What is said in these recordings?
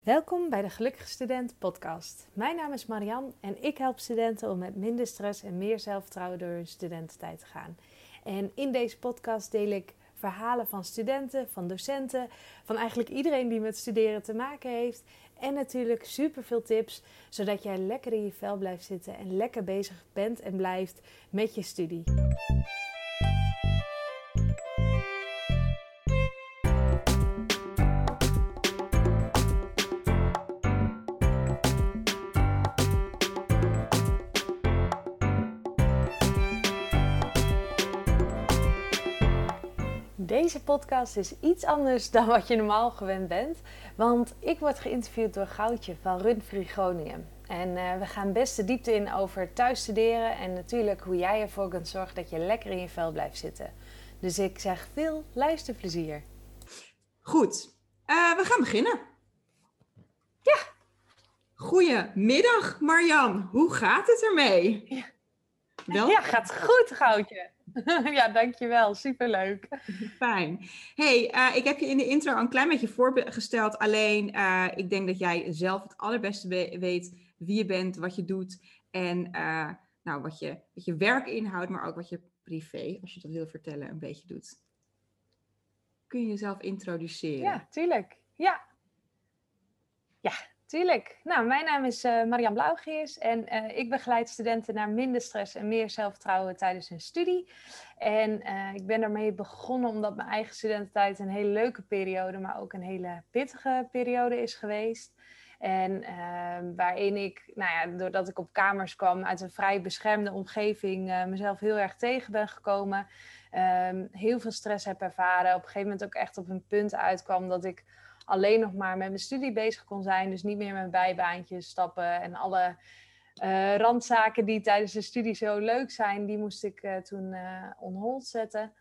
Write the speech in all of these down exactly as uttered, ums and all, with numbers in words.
Welkom bij de Gelukkige Student Podcast. Mijn naam is Marianne en ik help studenten om met minder stress en meer zelfvertrouwen door hun studententijd te gaan. En in deze podcast deel ik verhalen van studenten, van docenten, van eigenlijk iedereen die met studeren te maken heeft. En natuurlijk superveel tips, zodat jij lekker in je vel blijft zitten en lekker bezig bent en blijft met je studie. Deze podcast is iets anders dan wat je normaal gewend bent, want ik word geïnterviewd door Goudje van Run Free Groningen. En uh, we gaan best de diepte in over thuis studeren en natuurlijk hoe jij ervoor kunt zorgen dat je lekker in je vel blijft zitten. Dus ik zeg veel luisterplezier. Goed, uh, we gaan beginnen. Ja. Goedemiddag Marjan, hoe gaat het ermee? Ja, Wel? ja gaat goed Goudje. Ja, dankjewel. Superleuk. Fijn. Hey, uh, ik heb je in de intro een klein beetje voorgesteld. Alleen, uh, ik denk dat jij zelf het allerbeste be- weet wie je bent, wat je doet en uh, nou, wat, je, wat je werk inhoudt, maar ook wat je privé, als je dat wil vertellen, een beetje doet. Kun je jezelf introduceren? Ja, tuurlijk. Ja. Ja. Tuurlijk. Nou, mijn naam is uh, Marjan Blauwgeers en uh, ik begeleid studenten naar minder stress en meer zelfvertrouwen tijdens hun studie. En uh, ik ben daarmee begonnen omdat mijn eigen studententijd een hele leuke periode, maar ook een hele pittige periode is geweest. En uh, waarin ik, nou ja, doordat ik op kamers kwam uit een vrij beschermde omgeving, uh, mezelf heel erg tegen ben gekomen. Um, heel veel stress heb ervaren. Op een gegeven moment ook echt op een punt uitkwam dat ik alleen nog maar met mijn studie bezig kon zijn. Dus niet meer met bijbaantjes, stappen en alle uh, randzaken die tijdens de studie zo leuk zijn. Die moest ik uh, toen uh, on hold zetten. Um,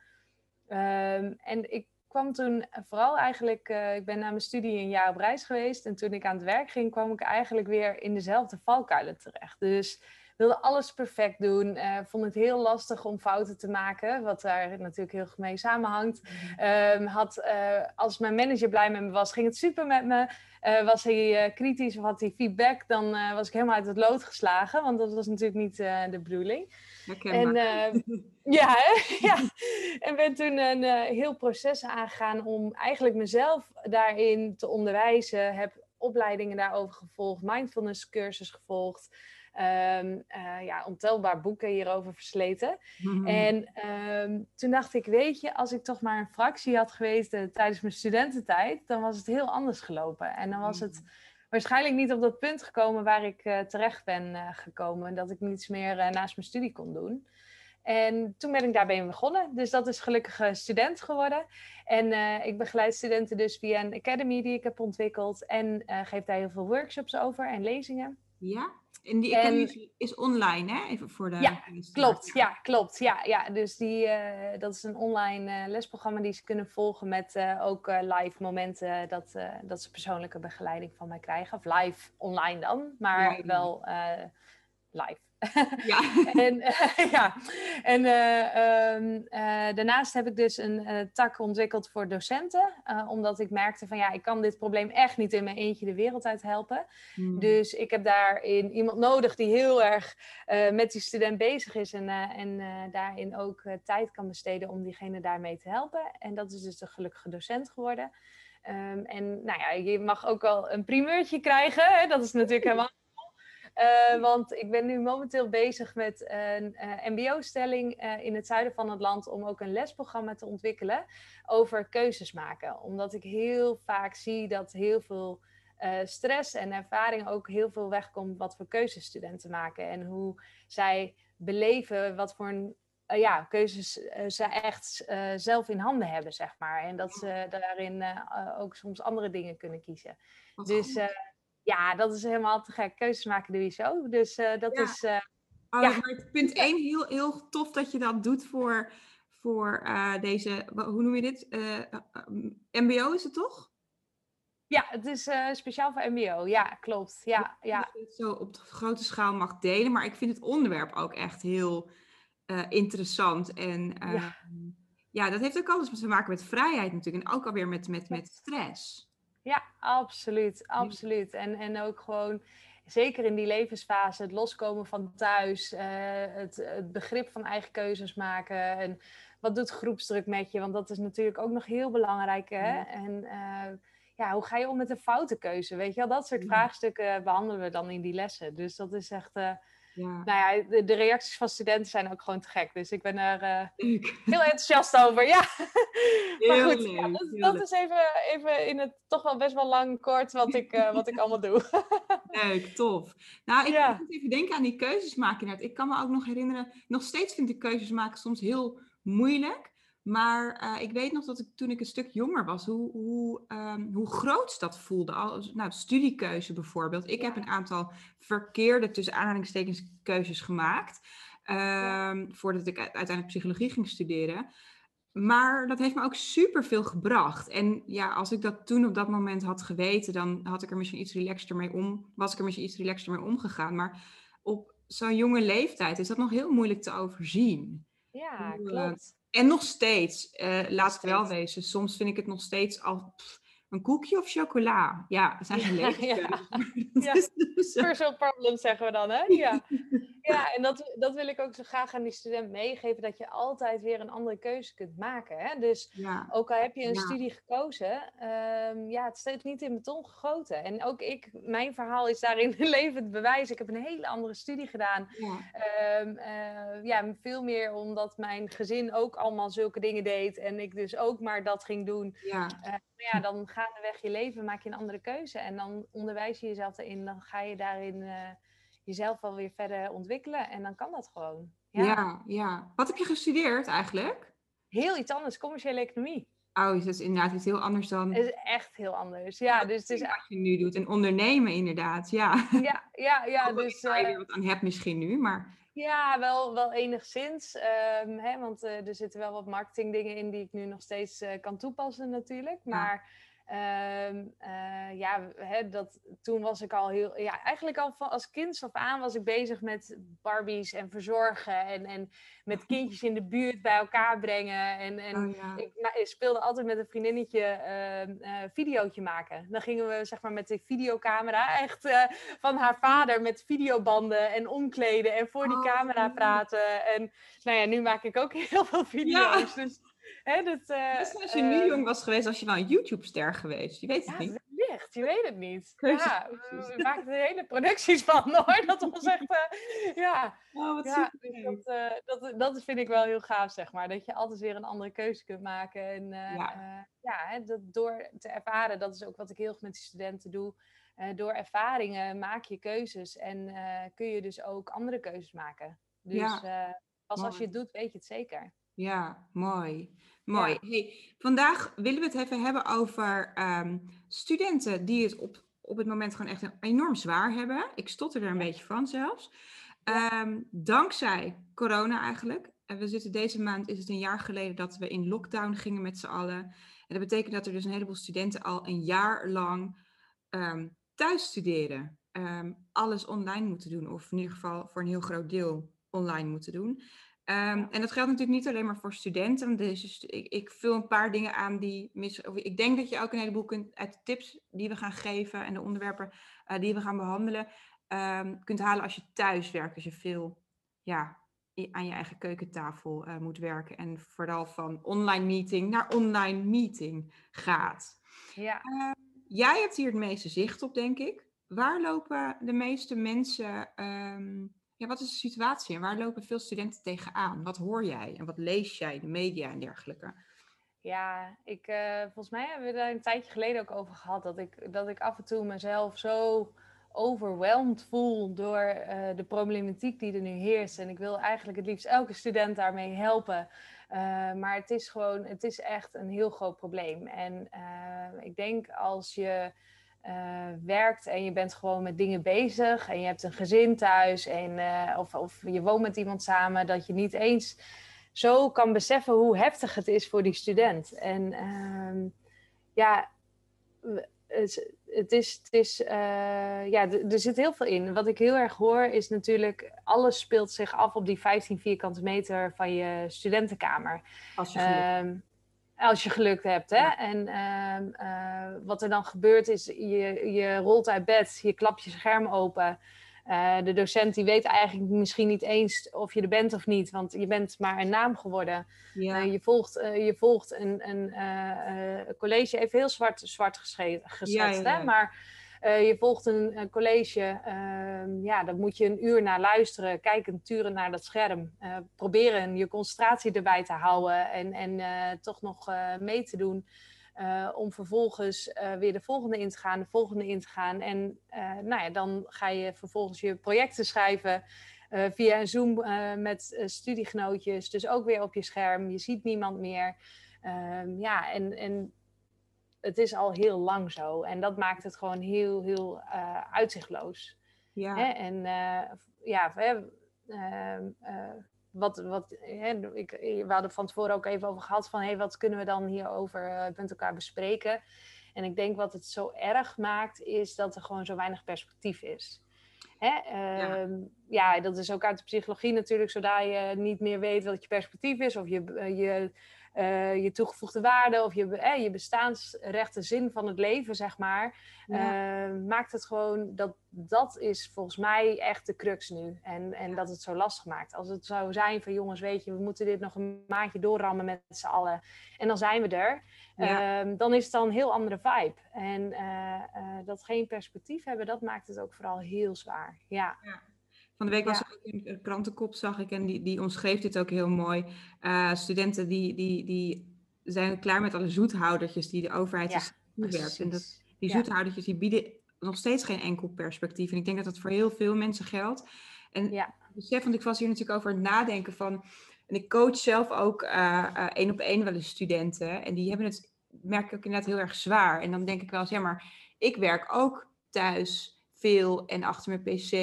en ik kwam toen vooral eigenlijk... Uh, ik ben na mijn studie een jaar op reis geweest. En toen ik aan het werk ging, kwam ik eigenlijk weer in dezelfde valkuilen terecht. Dus wilde alles perfect doen. Uh, vond het heel lastig om fouten te maken. Wat daar natuurlijk heel goed mee samenhangt. Um, had, uh, als mijn manager blij met me was, ging het super met me. Uh, was hij uh, kritisch of had hij feedback, dan uh, was ik helemaal uit het lood geslagen. Want dat was natuurlijk niet uh, de bedoeling. En, uh, ja, ja, en ben toen een uh, heel proces aangegaan om eigenlijk mezelf daarin te onderwijzen. Heb opleidingen daarover gevolgd. Mindfulness cursus gevolgd. Um, uh, ja, ontelbaar boeken hierover versleten. Mm-hmm. En um, toen dacht ik, weet je, als ik toch maar een fractie had geweest uh, tijdens mijn studententijd, dan was het heel anders gelopen. En dan was het waarschijnlijk niet op dat punt gekomen waar ik uh, terecht ben uh, gekomen, dat ik niets meer uh, naast mijn studie kon doen. En toen ben ik daarbij begonnen. Dus dat is gelukkige student geworden. En uh, ik begeleid studenten dus via een academy die ik heb ontwikkeld en uh, geef daar heel veel workshops over en lezingen. Ja, en die academy is online, hè? Even voor de... Ja, klopt. Ja, klopt. Ja, ja. Dus die, uh, dat is een online uh, lesprogramma die ze kunnen volgen met uh, ook uh, live momenten dat, uh, dat ze persoonlijke begeleiding van mij krijgen. Of live online dan, maar ja, wel uh, live. Ja. en uh, ja. en uh, um, uh, daarnaast heb ik dus een uh, tak ontwikkeld voor docenten. Uh, omdat ik merkte van ja, ik kan dit probleem echt niet in mijn eentje de wereld uit helpen. Mm. Dus ik heb daarin iemand nodig die heel erg uh, met die student bezig is. En, uh, en uh, daarin ook uh, tijd kan besteden om diegene daarmee te helpen. En dat is dus de gelukkige docent geworden. Um, en nou ja, je mag ook wel een primeurtje krijgen. Hè? Dat is natuurlijk helemaal... Uh, want ik ben nu momenteel bezig met een uh, mbo-stelling uh, in het zuiden van het land om ook een lesprogramma te ontwikkelen over keuzes maken. Omdat ik heel vaak zie dat heel veel uh, stress en ervaring ook heel veel wegkomt wat voor keuzes studenten maken. En hoe zij beleven wat voor een, uh, ja, keuzes uh, ze echt uh, zelf in handen hebben, zeg maar. En dat ze daarin uh, ook soms andere dingen kunnen kiezen. Wat dus... Uh, Ja, dat is helemaal te gek. Keuzes maken doe je zo. Dus uh, dat ja. is... Uh, oh, ja. Maar punt één, heel, heel tof dat je dat doet voor, voor uh, deze... Hoe noem je dit? Uh, mbo is het toch? Ja, het is uh, speciaal voor mbo. Ja, klopt. Ja, ja. Dat je het zo op de grote schaal mag delen. Maar ik vind het onderwerp ook echt heel uh, interessant. En uh, ja. ja, dat heeft ook alles te maken met vrijheid natuurlijk. En ook alweer met, met, met stress. Ja, absoluut, absoluut. En, en ook gewoon, zeker in die levensfase, het loskomen van thuis, uh, het, het begrip van eigen keuzes maken. En wat doet groepsdruk met je? Want dat is natuurlijk ook nog heel belangrijk. Hè? Ja. En uh, ja, hoe ga je om met een foutenkeuze? Weet je wel, dat soort ja. vraagstukken behandelen we dan in die lessen. Dus dat is echt... Uh, Ja. Nou ja, de, de reacties van studenten zijn ook gewoon te gek. Dus ik ben er uh, heel enthousiast over. Ja. Maar goed, leuk, ja, dat, dat is even, even in het toch wel best wel lang kort wat ik, uh, wat ik allemaal doe. Leuk, tof. Nou, ik ja. moet even denken aan die keuzes maken. Ik kan me ook nog herinneren, nog steeds vind ik keuzes maken soms heel moeilijk. Maar uh, ik weet nog dat ik toen ik een stuk jonger was, hoe, hoe, um, hoe groot dat voelde. Al, nou, studiekeuze bijvoorbeeld. Ik ja. heb een aantal verkeerde, tussen aanhalingstekens, keuzes gemaakt. Um, ja. Voordat ik uiteindelijk psychologie ging studeren. Maar dat heeft me ook superveel gebracht. En ja, als ik dat toen op dat moment had geweten, dan had ik er misschien iets relaxter mee om, was ik er misschien iets relaxter mee omgegaan. Maar op zo'n jonge leeftijd is dat nog heel moeilijk te overzien. Ja, hoe, klopt. En nog steeds, uh, laat ik wel wezen, soms vind ik het nog steeds al pff, een koekje of chocola. Ja, dat zijn leefkeuzes. Ja, ja. Personal problems zeggen we dan, hè? Ja, ja en dat, dat wil ik ook zo graag aan die student meegeven, dat je altijd weer een andere keuze kunt maken. Hè? Dus ja. ook al heb je een ja. studie gekozen, um, ja, het staat niet in beton gegoten. En ook ik, mijn verhaal is daarin levend bewijs. Ik heb een hele andere studie gedaan. Ja. Um, uh, ja, veel meer omdat mijn gezin ook allemaal zulke dingen deed en ik dus ook maar dat ging doen. Ja. Uh, Maar ja, dan gaandeweg je leven maak je een andere keuze. En dan onderwijs je jezelf erin. Dan ga je daarin uh, jezelf wel weer verder ontwikkelen. En dan kan dat gewoon. Ja. ja, ja. Wat heb je gestudeerd eigenlijk? Heel iets anders. Commerciële economie. Oh, dat is inderdaad iets heel anders dan... Het is echt heel anders. Ja, dus het is wat je nu doet. En ondernemen inderdaad, ja. Ja, ja, ja. Dus waar je weer wat aan hebt misschien nu, maar... Ja, wel, wel enigszins. Um, hè, want uh, er zitten wel wat marketingdingen in die ik nu nog steeds uh, kan toepassen natuurlijk. Maar um, uh, ja, hè, dat, toen was ik al heel... Ja, eigenlijk al van, als kind af aan was ik bezig met Barbies en verzorgen. En, en met kindjes in de buurt bij elkaar brengen. En, en oh, ja. ik, nou, ik speelde altijd met een vriendinnetje een uh, uh, videootje maken. Dan gingen we zeg maar met de videocamera echt uh, van haar vader met videobanden en omkleden. En voor die oh, camera nee. praten. En nou ja, nu maak ik ook heel veel video's. Ja. Dus, hè, dat, uh, dus als je uh, nu jong was geweest, was je wel een YouTube-ster geweest. Je weet het ja, niet. Wellicht, je weet het niet. Ja, we, we maken er hele producties van hoor. Dat was echt... Uh, ja. Oh, wat ja, dus dat, uh, dat, dat vind ik wel heel gaaf, zeg maar. Dat je altijd weer een andere keuze kunt maken. En uh, ja, uh, ja hè, dat door te ervaren, dat is ook wat ik heel veel met die studenten doe. Uh, door ervaringen maak je keuzes en uh, kun je dus ook andere keuzes maken. Dus ja. uh, pas als je het doet, weet je het zeker. Ja, mooi. Mooi. Ja. Hey, vandaag willen we het even hebben over um, studenten die het op, op het moment gewoon echt enorm zwaar hebben. Ik stotter er een ja. beetje van zelfs. Um, dankzij corona eigenlijk. En we zitten deze maand, is het een jaar geleden dat we in lockdown gingen met z'n allen. En dat betekent dat er dus een heleboel studenten al een jaar lang um, thuis studeren. Um, alles online moeten doen. Of in ieder geval voor een heel groot deel online moeten doen. Um, en dat geldt natuurlijk niet alleen maar voor studenten. Dus ik, ik vul een paar dingen aan die... Mis, of ik denk dat je ook een heleboel kunt uit de tips die we gaan geven... en de onderwerpen uh, die we gaan behandelen... Um, kunt halen als je thuis werkt. Als je veel ja, aan je eigen keukentafel uh, moet werken. En vooral van online meeting naar online meeting gaat. Ja. Uh, jij hebt hier het meeste zicht op, denk ik. Waar lopen de meeste mensen... Um, Ja, wat is de situatie en waar lopen veel studenten tegenaan? Wat hoor jij en wat lees jij, de media en dergelijke? Ja, ik, uh, volgens mij hebben we daar een tijdje geleden ook over gehad. Dat ik, dat ik af en toe mezelf zo overweldigd voel door uh, de problematiek die er nu heerst. En ik wil eigenlijk het liefst elke student daarmee helpen. Uh, maar het is gewoon, het is echt een heel groot probleem. En uh, ik denk als je... Uh, werkt en je bent gewoon met dingen bezig en je hebt een gezin thuis en, uh, of, of je woont met iemand samen, dat je niet eens zo kan beseffen hoe heftig het is voor die student. En uh, ja, het, het is, het is uh, ja, d- er zit heel veel in. Wat ik heel erg hoor is natuurlijk, alles speelt zich af op die vijftien vierkante meter van je studentenkamer. Als je Als je geluk hebt, hè. Ja. En uh, uh, wat er dan gebeurt is, je, je rolt uit bed, je klapt je scherm open. Uh, de docent die weet eigenlijk misschien niet eens of je er bent of niet, want je bent maar een naam geworden. Ja. Uh, je volgt, uh, je volgt een, een uh, college, even heel zwart, zwart geschetst, ja, ja, ja. Hè? Maar... Uh, je volgt een, een college, uh, ja, daar moet je een uur naar luisteren, kijken, turen naar dat scherm. Uh, proberen je concentratie erbij te houden en, en uh, toch nog uh, mee te doen. Uh, om vervolgens uh, weer de volgende in te gaan, de volgende in te gaan. En uh, nou ja, dan ga je vervolgens je projecten schrijven uh, via een Zoom uh, met uh, studiegenootjes. Dus ook weer op je scherm, je ziet niemand meer. Uh, ja, en... en het is al heel lang zo. En dat maakt het gewoon heel, heel uh, uitzichtloos. Ja. Hè? En uh, ja, uh, uh, wat, wat, hè? Ik, we hadden van tevoren ook even over gehad van... Hey, wat kunnen we dan hierover uh, met elkaar bespreken? En ik denk wat het zo erg maakt is dat er gewoon zo weinig perspectief is. Hè? Uh, ja. ja, dat is ook uit de psychologie natuurlijk. Zodra je niet meer weet wat je perspectief is of je... Uh, je Uh, je toegevoegde waarde of je, eh, je bestaansrechte zin van het leven, zeg maar. Ja. Uh, maakt het gewoon dat dat is volgens mij echt de crux nu. En, en ja. dat het zo lastig maakt. Als het zou zijn van jongens, weet je, we moeten dit nog een maandje doorrammen met z'n allen. En dan zijn we er. Ja. Uh, dan is het dan een heel andere vibe. En uh, uh, dat geen perspectief hebben, dat maakt het ook vooral heel zwaar. Ja. ja. Van de week was er ook een krantenkop, zag ik, en die, die omschreef dit ook heel mooi. Uh, studenten die, die, die zijn klaar met alle zoethoudertjes die de overheid ja, toewerkt. En dat, die zoethoudertjes die bieden nog steeds geen enkel perspectief. En ik denk dat dat voor heel veel mensen geldt. En ja. besef, want ik was hier natuurlijk over het nadenken van... En ik coach zelf ook één uh, op één wel eens studenten. En die hebben het, merk ik ook inderdaad, heel erg zwaar. En dan denk ik wel eens, ja, maar ik werk ook thuis veel en achter mijn pc...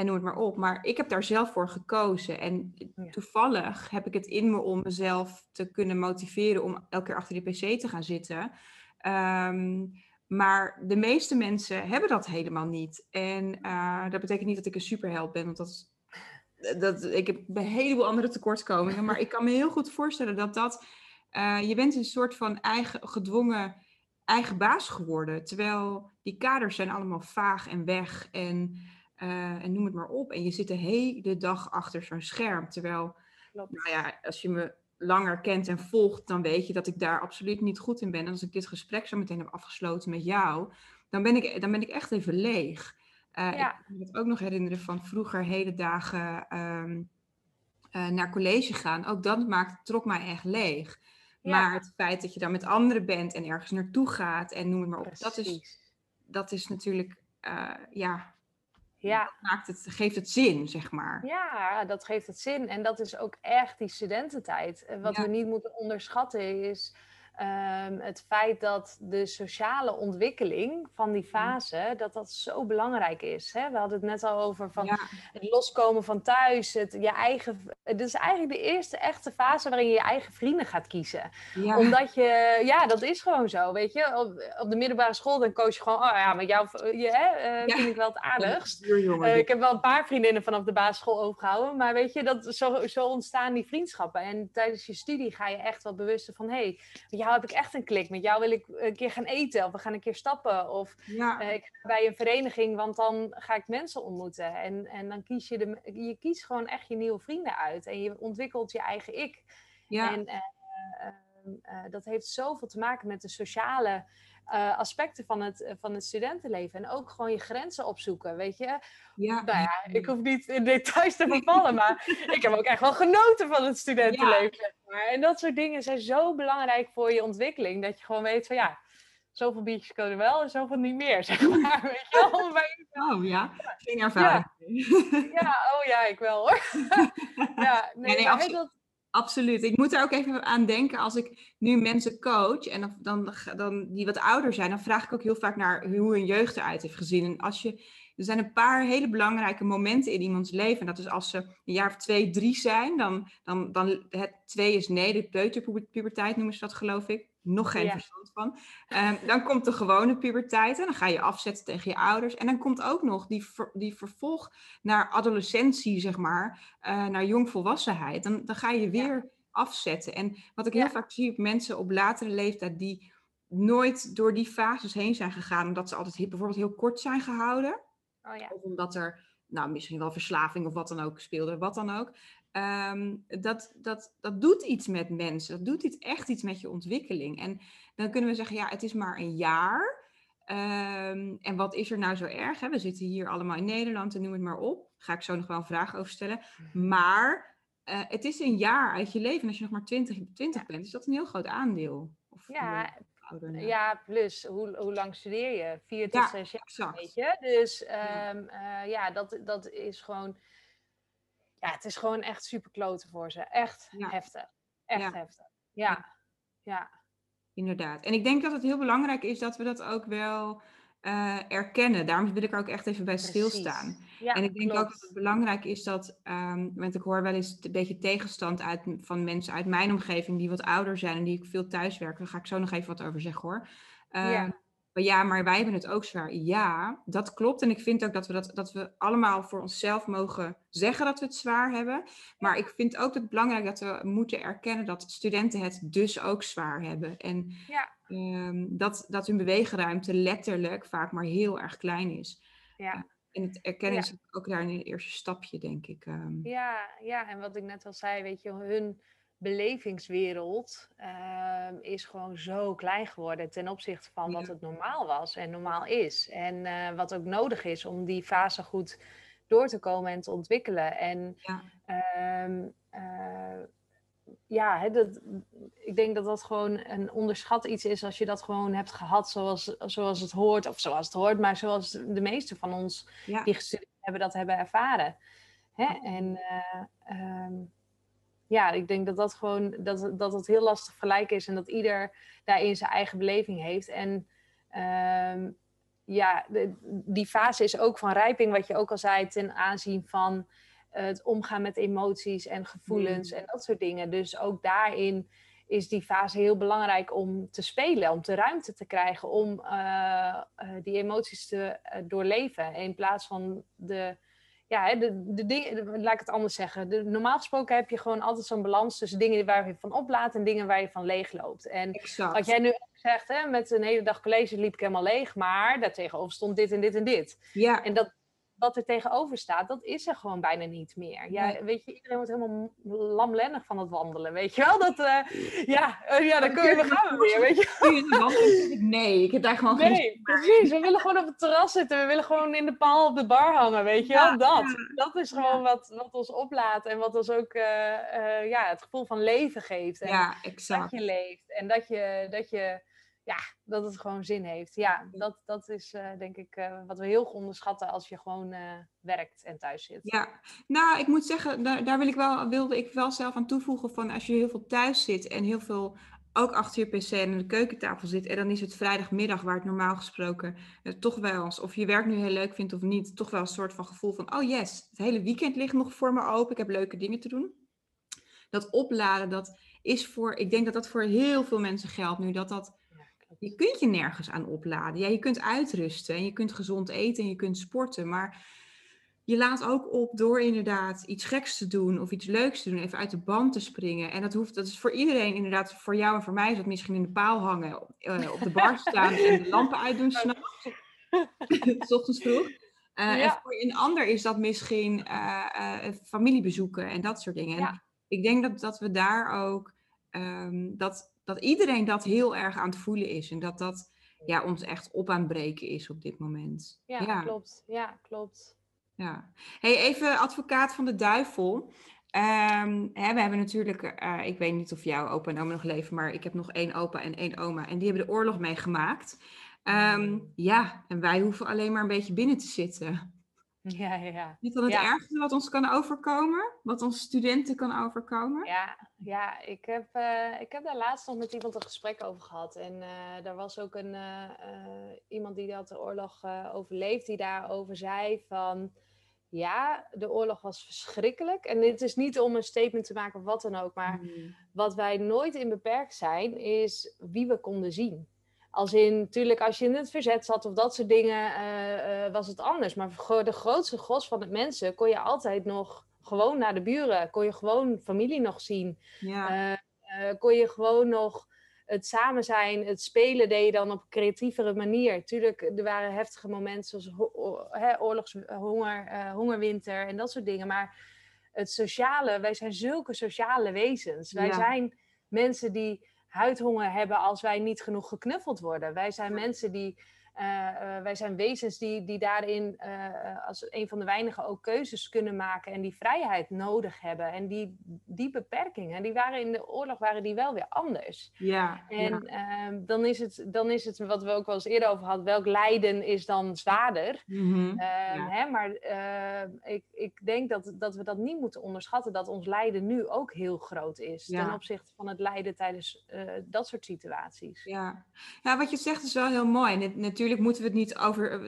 En noem het maar op. Maar ik heb daar zelf voor gekozen. En ja. toevallig heb ik het in me om mezelf te kunnen motiveren om elke keer achter de pc te gaan zitten. Um, maar de meeste mensen hebben dat helemaal niet. En uh, dat betekent niet dat ik een superheld ben. Want dat is, dat, ik heb een heleboel andere tekortkomingen. Maar ik kan me heel goed voorstellen dat dat... Uh, je bent een soort van eigen gedwongen eigen baas geworden. Terwijl die kaders zijn allemaal vaag en weg. En... Uh, en noem het maar op. En je zit de hele dag achter zo'n scherm. Terwijl, Klopt. nou ja, als je me langer kent en volgt, dan weet je dat ik daar absoluut niet goed in ben. En als ik dit gesprek zo meteen heb afgesloten met jou, dan ben ik, dan ben ik echt even leeg. Uh, ja. Ik kan me ook nog herinneren van vroeger hele dagen um, uh, naar college gaan. Ook dat maakt, trok mij echt leeg. Ja. Maar het feit dat je dan met anderen bent en ergens naartoe gaat en noem het maar op. Dat is, dat is natuurlijk, uh, ja... Ja. Dat maakt het, geeft het zin, zeg maar. Ja, dat geeft het zin. En dat is ook echt die studententijd. Wat ja. we niet moeten onderschatten is um, het feit dat de sociale ontwikkeling van die fase, dat dat zo belangrijk is. Hè? We hadden het net al over van ja. het loskomen van thuis. Het, je eigen, het is eigenlijk de eerste echte fase waarin je je eigen vrienden gaat kiezen. Ja. Omdat je, ja, dat is gewoon zo, weet je. Op, op de middelbare school dan coach je gewoon, oh ja, met jou je, hè, uh, ja. vind ik wel het aardigst. Uh, ik heb wel een paar vriendinnen vanaf de basisschool overgehouden. Maar weet je, dat, zo, zo ontstaan die vriendschappen. En tijdens je studie ga je echt wat bewuster van, hé, hey, met jou heb ik echt een klik. Met jou wil ik een keer gaan eten. Of we gaan een keer stappen. Of ja. uh, ik ga bij een vereniging, want dan ga ik mensen ontmoeten. En, en dan kies je, de, je kiest gewoon echt je nieuwe vrienden uit. En je ontwikkelt je eigen ik. Ja. En uh, uh, uh, dat heeft zoveel te maken met de sociale uh, aspecten van het, uh, van het studentenleven. En ook gewoon je grenzen opzoeken, weet je. Ja. Nou ja, ik hoef niet in details te vervallen, maar ik heb ook echt wel genoten van het studentenleven. Ja. En dat soort dingen zijn zo belangrijk voor je ontwikkeling. Dat je gewoon weet van ja, zoveel biertjes kunnen wel en zoveel niet meer. Zeg maar, weet je wel. Oh ja, geen ervaring. Ja. ja, oh ja, ik wel hoor. ja, nee, ja, nee, absolu- dat... absoluut. Ik moet er ook even aan denken als ik nu mensen coach. En dan, dan, dan die wat ouder zijn, dan vraag ik ook heel vaak naar hoe hun jeugd eruit heeft gezien. En als je... Er zijn een paar hele belangrijke momenten in iemands leven. En dat is als ze een jaar of twee, drie zijn. Dan, dan, dan het twee is nee, de peuterpuberteit noemen ze dat, geloof ik. Nog geen ja. verstand van. Um, dan komt de gewone puberteit. En dan ga je afzetten tegen je ouders. En dan komt ook nog die, ver, die vervolg naar adolescentie, zeg maar. Uh, naar jongvolwassenheid. Dan, dan ga je weer afzetten. En wat ik heel ja. vaak zie op mensen op latere leeftijd die nooit door die fases heen zijn gegaan, omdat ze altijd bijvoorbeeld heel kort zijn gehouden. Oh ja. Of omdat er nou, misschien wel verslaving of wat dan ook speelde, wat dan ook. Um, dat, dat, dat doet iets met mensen. Dat doet iets, echt iets met je ontwikkeling. En dan kunnen we zeggen, ja, het is maar een jaar. Um, en wat is er nou zo erg? Hè? We zitten hier allemaal in Nederland en noem het maar op. Daar ga ik zo nog wel een vraag over stellen. Maar uh, het is een jaar uit je leven. En als je nog maar twintig, twintig ja. bent, is dat een heel groot aandeel. Of, ja, uh, ja, plus hoe, hoe lang studeer je? Vier tot ja, zes jaar, exact. Weet je? Dus um, uh, ja, dat, dat is gewoon... Ja, het is gewoon echt super kloten voor ze. Echt ja. heftig. Echt ja. heftig. Ja. ja. Ja. Inderdaad. En ik denk dat het heel belangrijk is dat we dat ook wel uh, erkennen. Daarom wil ik er ook echt even bij Precies. stilstaan. Ja, en ik denk klopt. ook dat het belangrijk is dat... Um, want ik hoor wel eens een beetje tegenstand uit, van mensen uit mijn omgeving die wat ouder zijn en die veel thuiswerken. Daar ga ik zo nog even wat over zeggen hoor. Uh, ja. Maar ja, maar wij hebben het ook zwaar. Ja, dat klopt. En ik vind ook dat we, dat, dat we allemaal voor onszelf mogen zeggen dat we het zwaar hebben. Maar ik vind ook dat het belangrijk dat we moeten erkennen dat studenten het dus ook zwaar hebben. En ja. um, dat, dat hun beweegruimte letterlijk vaak maar heel erg klein is. Ja. Uh, en het erkennen ja. is ook daar een eerste stapje, denk ik. Um, ja, ja, en wat ik net al zei, weet je, hun... belevingswereld uh, is gewoon zo klein geworden ten opzichte van ja. wat het normaal was en normaal is. En uh, wat ook nodig is om die fase goed door te komen en te ontwikkelen. En ja, uh, uh, ja hè, dat, ik denk dat dat gewoon een onderschat iets is als je dat gewoon hebt gehad zoals, zoals het hoort. Of zoals het hoort, maar zoals de meeste van ons ja. die gestudeerd hebben, dat hebben ervaren. Hè? Ja. En... Uh, um, Ja, ik denk dat dat gewoon dat, dat het heel lastig vergelijken is en dat ieder daarin zijn eigen beleving heeft. En um, ja, de, die fase is ook van rijping, wat je ook al zei, ten aanzien van uh, het omgaan met emoties en gevoelens mm. en dat soort dingen. Dus ook daarin is die fase heel belangrijk om te spelen, om de ruimte te krijgen, om uh, uh, die emoties te uh, doorleven in plaats van de... Ja, de, de dingen, laat ik het anders zeggen. De, normaal gesproken heb je gewoon altijd zo'n balans tussen dingen waar je van oplaat en dingen waar je van leeg loopt. En exact. Wat jij nu ook zegt, hè, met een hele dag college liep ik helemaal leeg, maar daartegenover stond dit en dit en dit. Ja. En dat wat er tegenover staat, dat is er gewoon bijna niet meer. Ja, nee. Weet je, iedereen wordt helemaal lamlennig van het wandelen, weet je wel? Dat, uh, ja, uh, ja, dan kunnen we gaan we weer, weet je. Nee, ik heb daar gewoon nee, geen... precies. We willen gewoon op het terras zitten. We willen gewoon in de paal op de bar hangen, weet je wel? Ja, dat. Ja. Dat is gewoon wat, wat ons oplaat en wat ons ook uh, uh, ja, het gevoel van leven geeft. En ja, exact. Dat je leeft en dat je... Dat je Ja, dat het gewoon zin heeft. Ja, dat, dat is uh, denk ik uh, wat we heel goed onderschatten als je gewoon uh, werkt en thuis zit. Ja, nou ik moet zeggen, daar, daar wil ik wel, wilde ik wel zelf aan toevoegen van als je heel veel thuis zit en heel veel ook achter je pc en aan de keukentafel zit. En dan is het vrijdagmiddag waar het normaal gesproken eh, toch wel eens, of je werk nu heel leuk vindt of niet, toch wel een soort van gevoel van oh yes, het hele weekend ligt nog voor me open, ik heb leuke dingen te doen. Dat opladen, dat is voor, ik denk dat dat voor heel veel mensen geldt nu, dat dat je kunt je nergens aan opladen. Ja, je kunt uitrusten en je kunt gezond eten en je kunt sporten. Maar je laat ook op door inderdaad iets geks te doen of iets leuks te doen. Even uit de band te springen. En dat, hoeft, dat is voor iedereen inderdaad, voor jou en voor mij is dat misschien in de paal hangen. Uh, op de bar staan en de lampen uitdoen s'nachts. 's ochtends vroeg. Uh, ja. En voor een ander is dat misschien uh, uh, familiebezoeken en dat soort dingen. En ja. Ik denk dat, dat we daar ook... Um, dat, dat iedereen dat heel erg aan het voelen is. En dat dat ja, ons echt op aan het breken is op dit moment. Ja, ja. klopt. Ja, klopt. Ja. Hey, even advocaat van de duivel. Um, hè, we hebben natuurlijk, uh, ik weet niet of jouw opa en oma nog leven, maar ik heb nog één opa en één oma. En die hebben de oorlog meegemaakt. Um, ja, en wij hoeven alleen maar een beetje binnen te zitten. Ja, ja, ja. Niet dan het ja. ergste wat ons kan overkomen? Wat onze studenten kan overkomen? Ja, ja ik, heb, uh, ik heb daar laatst nog met iemand een gesprek over gehad. En uh, daar was ook een, uh, uh, iemand die dat de oorlog uh, overleefd, die daarover zei van... Ja, de oorlog was verschrikkelijk. En dit is niet om een statement te maken of wat dan ook. Maar mm. wat wij nooit in beperkt zijn, is wie we konden zien. Als in, natuurlijk, als je in het verzet zat of dat soort dingen, uh, uh, was het anders. Maar de grootste gros van de mensen kon je altijd nog gewoon naar de buren. Kon je gewoon familie nog zien. Ja. Uh, uh, kon je gewoon nog het samen zijn, het spelen deed je dan op een creatievere manier. Tuurlijk, er waren heftige momenten zoals ho- o- he, oorlogshonger, uh, hongerwinter en dat soort dingen. Maar het sociale, wij zijn zulke sociale wezens. Wij ja. zijn mensen die huidhonger hebben als wij niet genoeg geknuffeld worden. Wij zijn mensen die... Uh, uh, wij zijn wezens die, die daarin uh, als een van de weinigen ook keuzes kunnen maken en die vrijheid nodig hebben. En die, die beperkingen, die waren in de oorlog waren die wel weer anders. Ja, en ja. Uh, dan, is het, dan is het, wat we ook wel eens eerder over hadden, welk lijden is dan zwaarder? Mm-hmm. Uh, ja. hè, maar uh, ik, ik denk dat, dat we dat niet moeten onderschatten, dat ons lijden nu ook heel groot is. Ja. Ten opzichte van het lijden tijdens uh, dat soort situaties. Ja. ja, wat je zegt is wel heel mooi. Net, net Natuurlijk moeten we het niet over...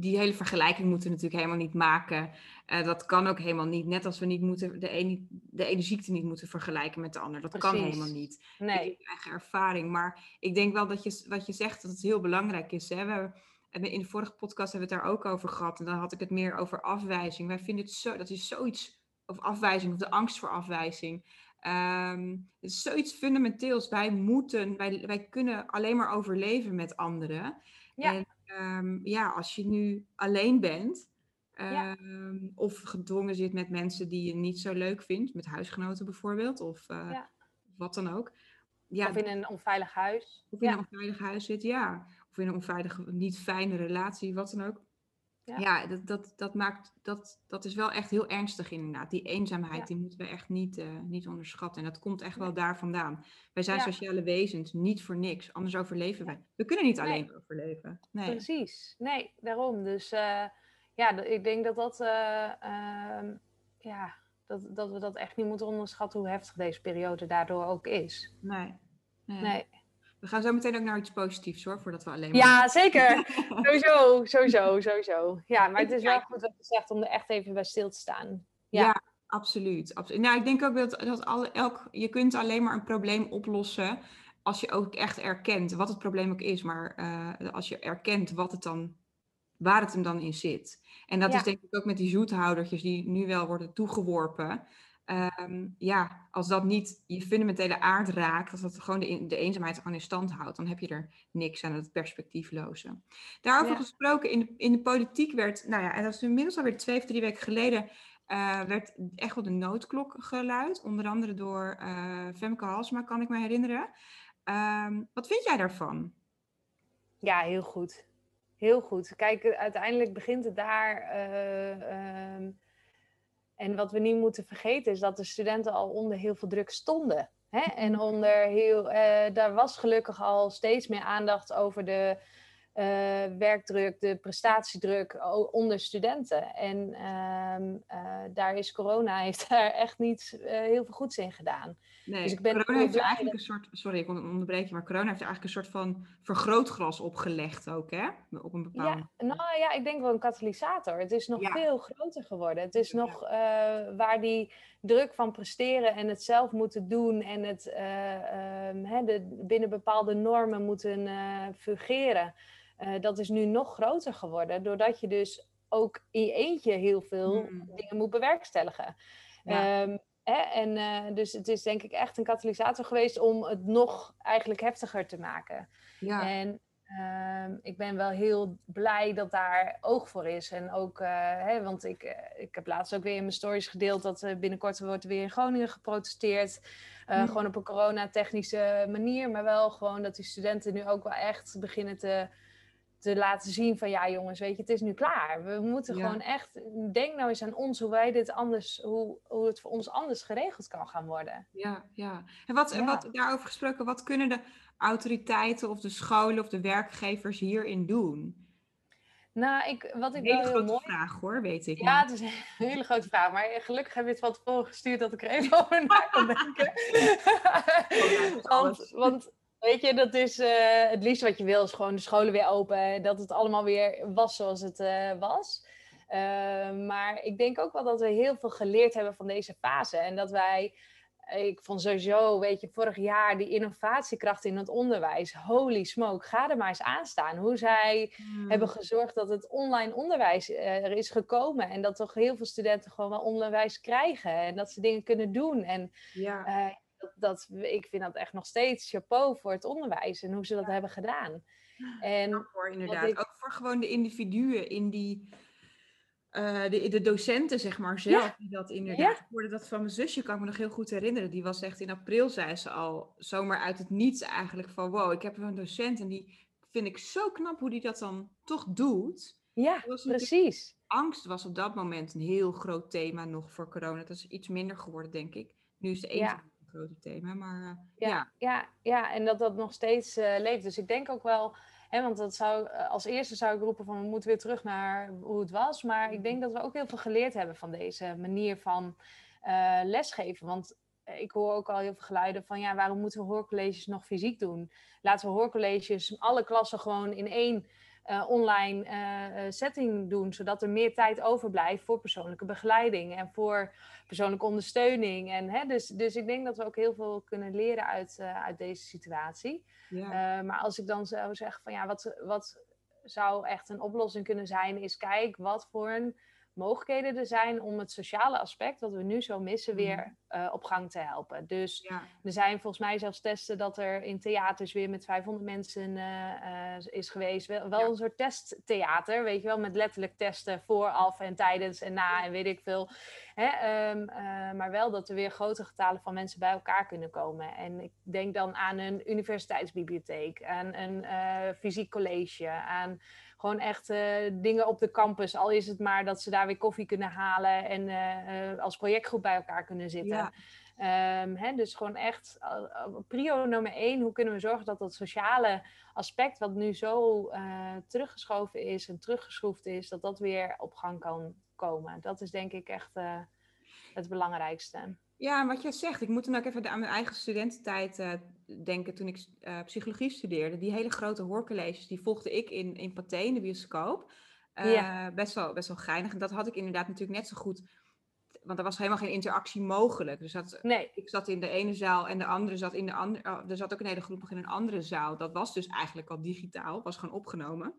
Die hele vergelijking moeten we natuurlijk helemaal niet maken. Uh, dat kan ook helemaal niet. Net als we niet moeten de ene, de ene ziekte niet moeten vergelijken met de ander. Dat Precies. kan helemaal niet. Nee. Ik heb mijn eigen ervaring. Maar ik denk wel dat je wat je zegt, dat het heel belangrijk is. Hè? We, in de vorige podcast hebben we het daar ook over gehad. En dan had ik het meer over afwijzing. Wij vinden het zo... Dat is zoiets... Of afwijzing, of de angst voor afwijzing... Um, het is zoiets fundamenteels. Wij moeten, wij, wij kunnen alleen maar overleven met anderen. Ja. En um, ja, als je nu alleen bent, um, ja. of gedwongen zit met mensen die je niet zo leuk vindt, met huisgenoten bijvoorbeeld, of uh, ja. wat dan ook. Ja, of in een onveilig huis. Of in ja. een onveilig huis zit, ja. Of in een onveilige, niet fijne relatie, wat dan ook. Ja, ja dat, dat, dat, maakt, dat, dat is wel echt heel ernstig inderdaad. Die eenzaamheid, ja. die moeten we echt niet, uh, niet onderschatten. En dat komt echt nee. wel daar vandaan. Wij zijn ja. sociale wezens, niet voor niks. Anders overleven ja. wij. We kunnen niet alleen nee. overleven. Nee. Precies. Nee, daarom. Dus uh, ja, d- ik denk dat, dat, uh, uh, ja, dat, dat we dat echt niet moeten onderschatten... hoe heftig deze periode daardoor ook is. Nee. Nee. nee. We gaan zo meteen ook naar iets positiefs hoor, voordat we alleen maar... Ja, zeker. sowieso, sowieso, sowieso. Ja, maar het is wel goed wat je zegt om er echt even bij stil te staan. Ja, ja absoluut, absoluut. Nou, ik denk ook dat, dat alle, elk, je kunt alleen maar een probleem oplossen als je ook echt erkent wat het probleem ook is. Maar uh, als je erkent wat het dan, waar het hem dan in zit. En dat ja. is denk ik ook met die zoethoudertjes die nu wel worden toegeworpen... Um, ja, als dat niet je fundamentele aard raakt, als dat gewoon de, de eenzaamheid gewoon in stand houdt, dan heb je er niks aan, het perspectiefloze. Daarover ja. gesproken, in de, in de politiek werd, nou ja, en dat is inmiddels alweer twee of drie weken geleden, uh, werd echt wel de noodklok geluid, onder andere door uh, Femke Halsma, kan ik me herinneren. Um, wat vind jij daarvan? Ja, heel goed. Heel goed. Kijk, uiteindelijk begint het daar... Uh, uh, En wat we niet moeten vergeten is dat de studenten al onder heel veel druk stonden. Hè? En onder heel, uh, daar was gelukkig al steeds meer aandacht over de uh, werkdruk, de prestatiedruk onder studenten. En um, uh, daar is corona heeft daar echt niet uh, heel veel goeds in gedaan. Nee, dus ik ben corona heeft er eigenlijk dat... een soort, sorry ik onderbreek je, maar corona heeft er eigenlijk een soort van vergrootglas opgelegd ook, hè? Op een bepaalde... Ja, nou ja, ik denk wel een katalysator. Het is nog ja. veel groter geworden. Het is ja. nog uh, waar die druk van presteren en het zelf moeten doen en het uh, um, hè, de, binnen bepaalde normen moeten uh, fungeren. Uh, dat is nu nog groter geworden, doordat je dus ook in je eentje heel veel mm. dingen moet bewerkstelligen. Ja. Um, He, en uh, dus het is denk ik echt een katalysator geweest om het nog eigenlijk heftiger te maken. Ja. En uh, ik ben wel heel blij dat daar oog voor is. En ook, uh, he, want ik, uh, ik heb laatst ook weer in mijn stories gedeeld dat uh, binnenkort wordt weer in Groningen geprotesteerd. Uh, mm. Gewoon op een coronatechnische manier, maar wel gewoon dat die studenten nu ook wel echt beginnen te... te laten zien van ja jongens, weet je, het is nu klaar. We moeten ja. gewoon echt, denk nou eens aan ons, hoe wij dit anders, hoe, hoe het voor ons anders geregeld kan gaan worden. Ja, ja. En wat, ja. wat daarover gesproken, wat kunnen de autoriteiten of de scholen of de werkgevers hierin doen? Nou, ik, wat ik een hele wel heel grote mooi... vraag hoor, weet ik. Ja, maar. Het is een hele grote vraag. Maar gelukkig heb je het van tevoren gestuurd dat ik er even over na kan denken. Ja, want... want Weet je, dat is uh, het liefst wat je wil, is gewoon de scholen weer open. Dat het allemaal weer was zoals het uh, was. Uh, maar ik denk ook wel dat we heel veel geleerd hebben van deze fase. En dat wij ik vond sowieso, weet je, vorig jaar die innovatiekracht in het onderwijs. Holy smoke, ga er maar eens aan staan. Hoe zij hmm. hebben gezorgd dat het online onderwijs uh, er is gekomen. En dat toch heel veel studenten gewoon wel onderwijs krijgen. En dat ze dingen kunnen doen. En ja. uh, dat, dat, ik vind dat echt nog steeds chapeau voor het onderwijs. En hoe ze dat ja. hebben gedaan. En ja, voor, inderdaad. Ik... Ook voor gewoon de individuen in die... Uh, de, de docenten, zeg maar, zelf, ja. die dat inderdaad... Ja. Ik hoorde dat van mijn zusje, kan ik me nog heel goed herinneren. Die was echt in april, zei ze al, zomaar uit het niets eigenlijk van... Wow, ik heb een docent en die vind ik zo knap hoe die dat dan toch doet. Ja, precies. Angst was op dat moment een heel groot thema nog voor corona. Dat is iets minder geworden, denk ik. Nu is het eenzaam. Ja. Een grote thema, maar uh, ja, ja. ja. Ja, en dat dat nog steeds uh, leeft. Dus ik denk ook wel... He, want dat zou, als eerste zou ik roepen van we moeten weer terug naar hoe het was. Maar ik denk dat we ook heel veel geleerd hebben van deze manier van uh, lesgeven. Want ik hoor ook al heel veel geluiden van ja, waarom moeten we hoorcolleges nog fysiek doen? Laten we hoorcolleges alle klassen gewoon in één uh, online uh, setting doen. Zodat er meer tijd overblijft voor persoonlijke begeleiding en voor persoonlijke ondersteuning. En, he, dus, dus ik denk dat we ook heel veel kunnen leren uit, uh, uit deze situatie. Ja. Uh, maar als ik dan zou zeggen van ja, wat, wat zou echt een oplossing kunnen zijn, is kijk wat voor mogelijkheden er zijn om het sociale aspect, wat we nu zo missen, weer uh, op gang te helpen. Dus ja. er zijn volgens mij zelfs testen dat er in theaters weer met vijfhonderd mensen uh, uh, is geweest. Wel, wel ja. een soort testtheater, weet je wel, met letterlijk testen vooraf en tijdens en na en weet ik veel. Hè, um, uh, maar wel dat er weer grote getalen van mensen bij elkaar kunnen komen. En ik denk dan aan een universiteitsbibliotheek, aan een uh, fysiek college, aan gewoon echt uh, dingen op de campus. Al is het maar dat ze daar weer koffie kunnen halen en uh, uh, als projectgroep bij elkaar kunnen zitten. Ja. Um, hè, dus gewoon echt uh, prio nummer één. Hoe kunnen we zorgen dat dat sociale aspect wat nu zo uh, teruggeschoven is en teruggeschroefd is, dat dat weer op gang kan komen. Dat is denk ik echt uh, het belangrijkste. Ja, wat jij zegt. Ik moet dan ook even aan mijn eigen studententijd uh, denken. Toen ik uh, psychologie studeerde. Die hele grote hoorcolleges, die volgde ik in, in Pathé, in de bioscoop. Uh, ja. best wel, best wel geinig. En dat had ik inderdaad natuurlijk net zo goed. Want er was helemaal geen interactie mogelijk. Dus dat, nee. ik zat in de ene zaal en de andere zat in de andere. Oh, er zat ook een hele groep nog in een andere zaal. Dat was dus eigenlijk al digitaal. Was gewoon opgenomen.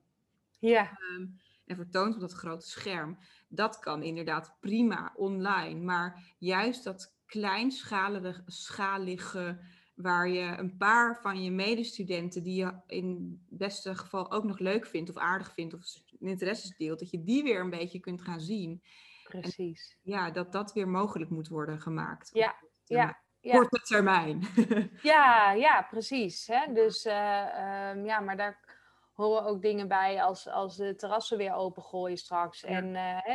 Ja. Um, en vertoond op dat grote scherm. Dat kan inderdaad prima online. Maar juist dat kleinschalige, schalige, waar je een paar van je medestudenten die je in het beste geval ook nog leuk vindt of aardig vindt of interesses deelt, dat je die weer een beetje kunt gaan zien. Precies. En ja, dat dat weer mogelijk moet worden gemaakt. Ja, ja. Ja. Korte termijn. Ja, ja, precies. Hè? Dus uh, um, ja, maar daar horen ook dingen bij als, als de terrassen weer opengooien straks. Ja. En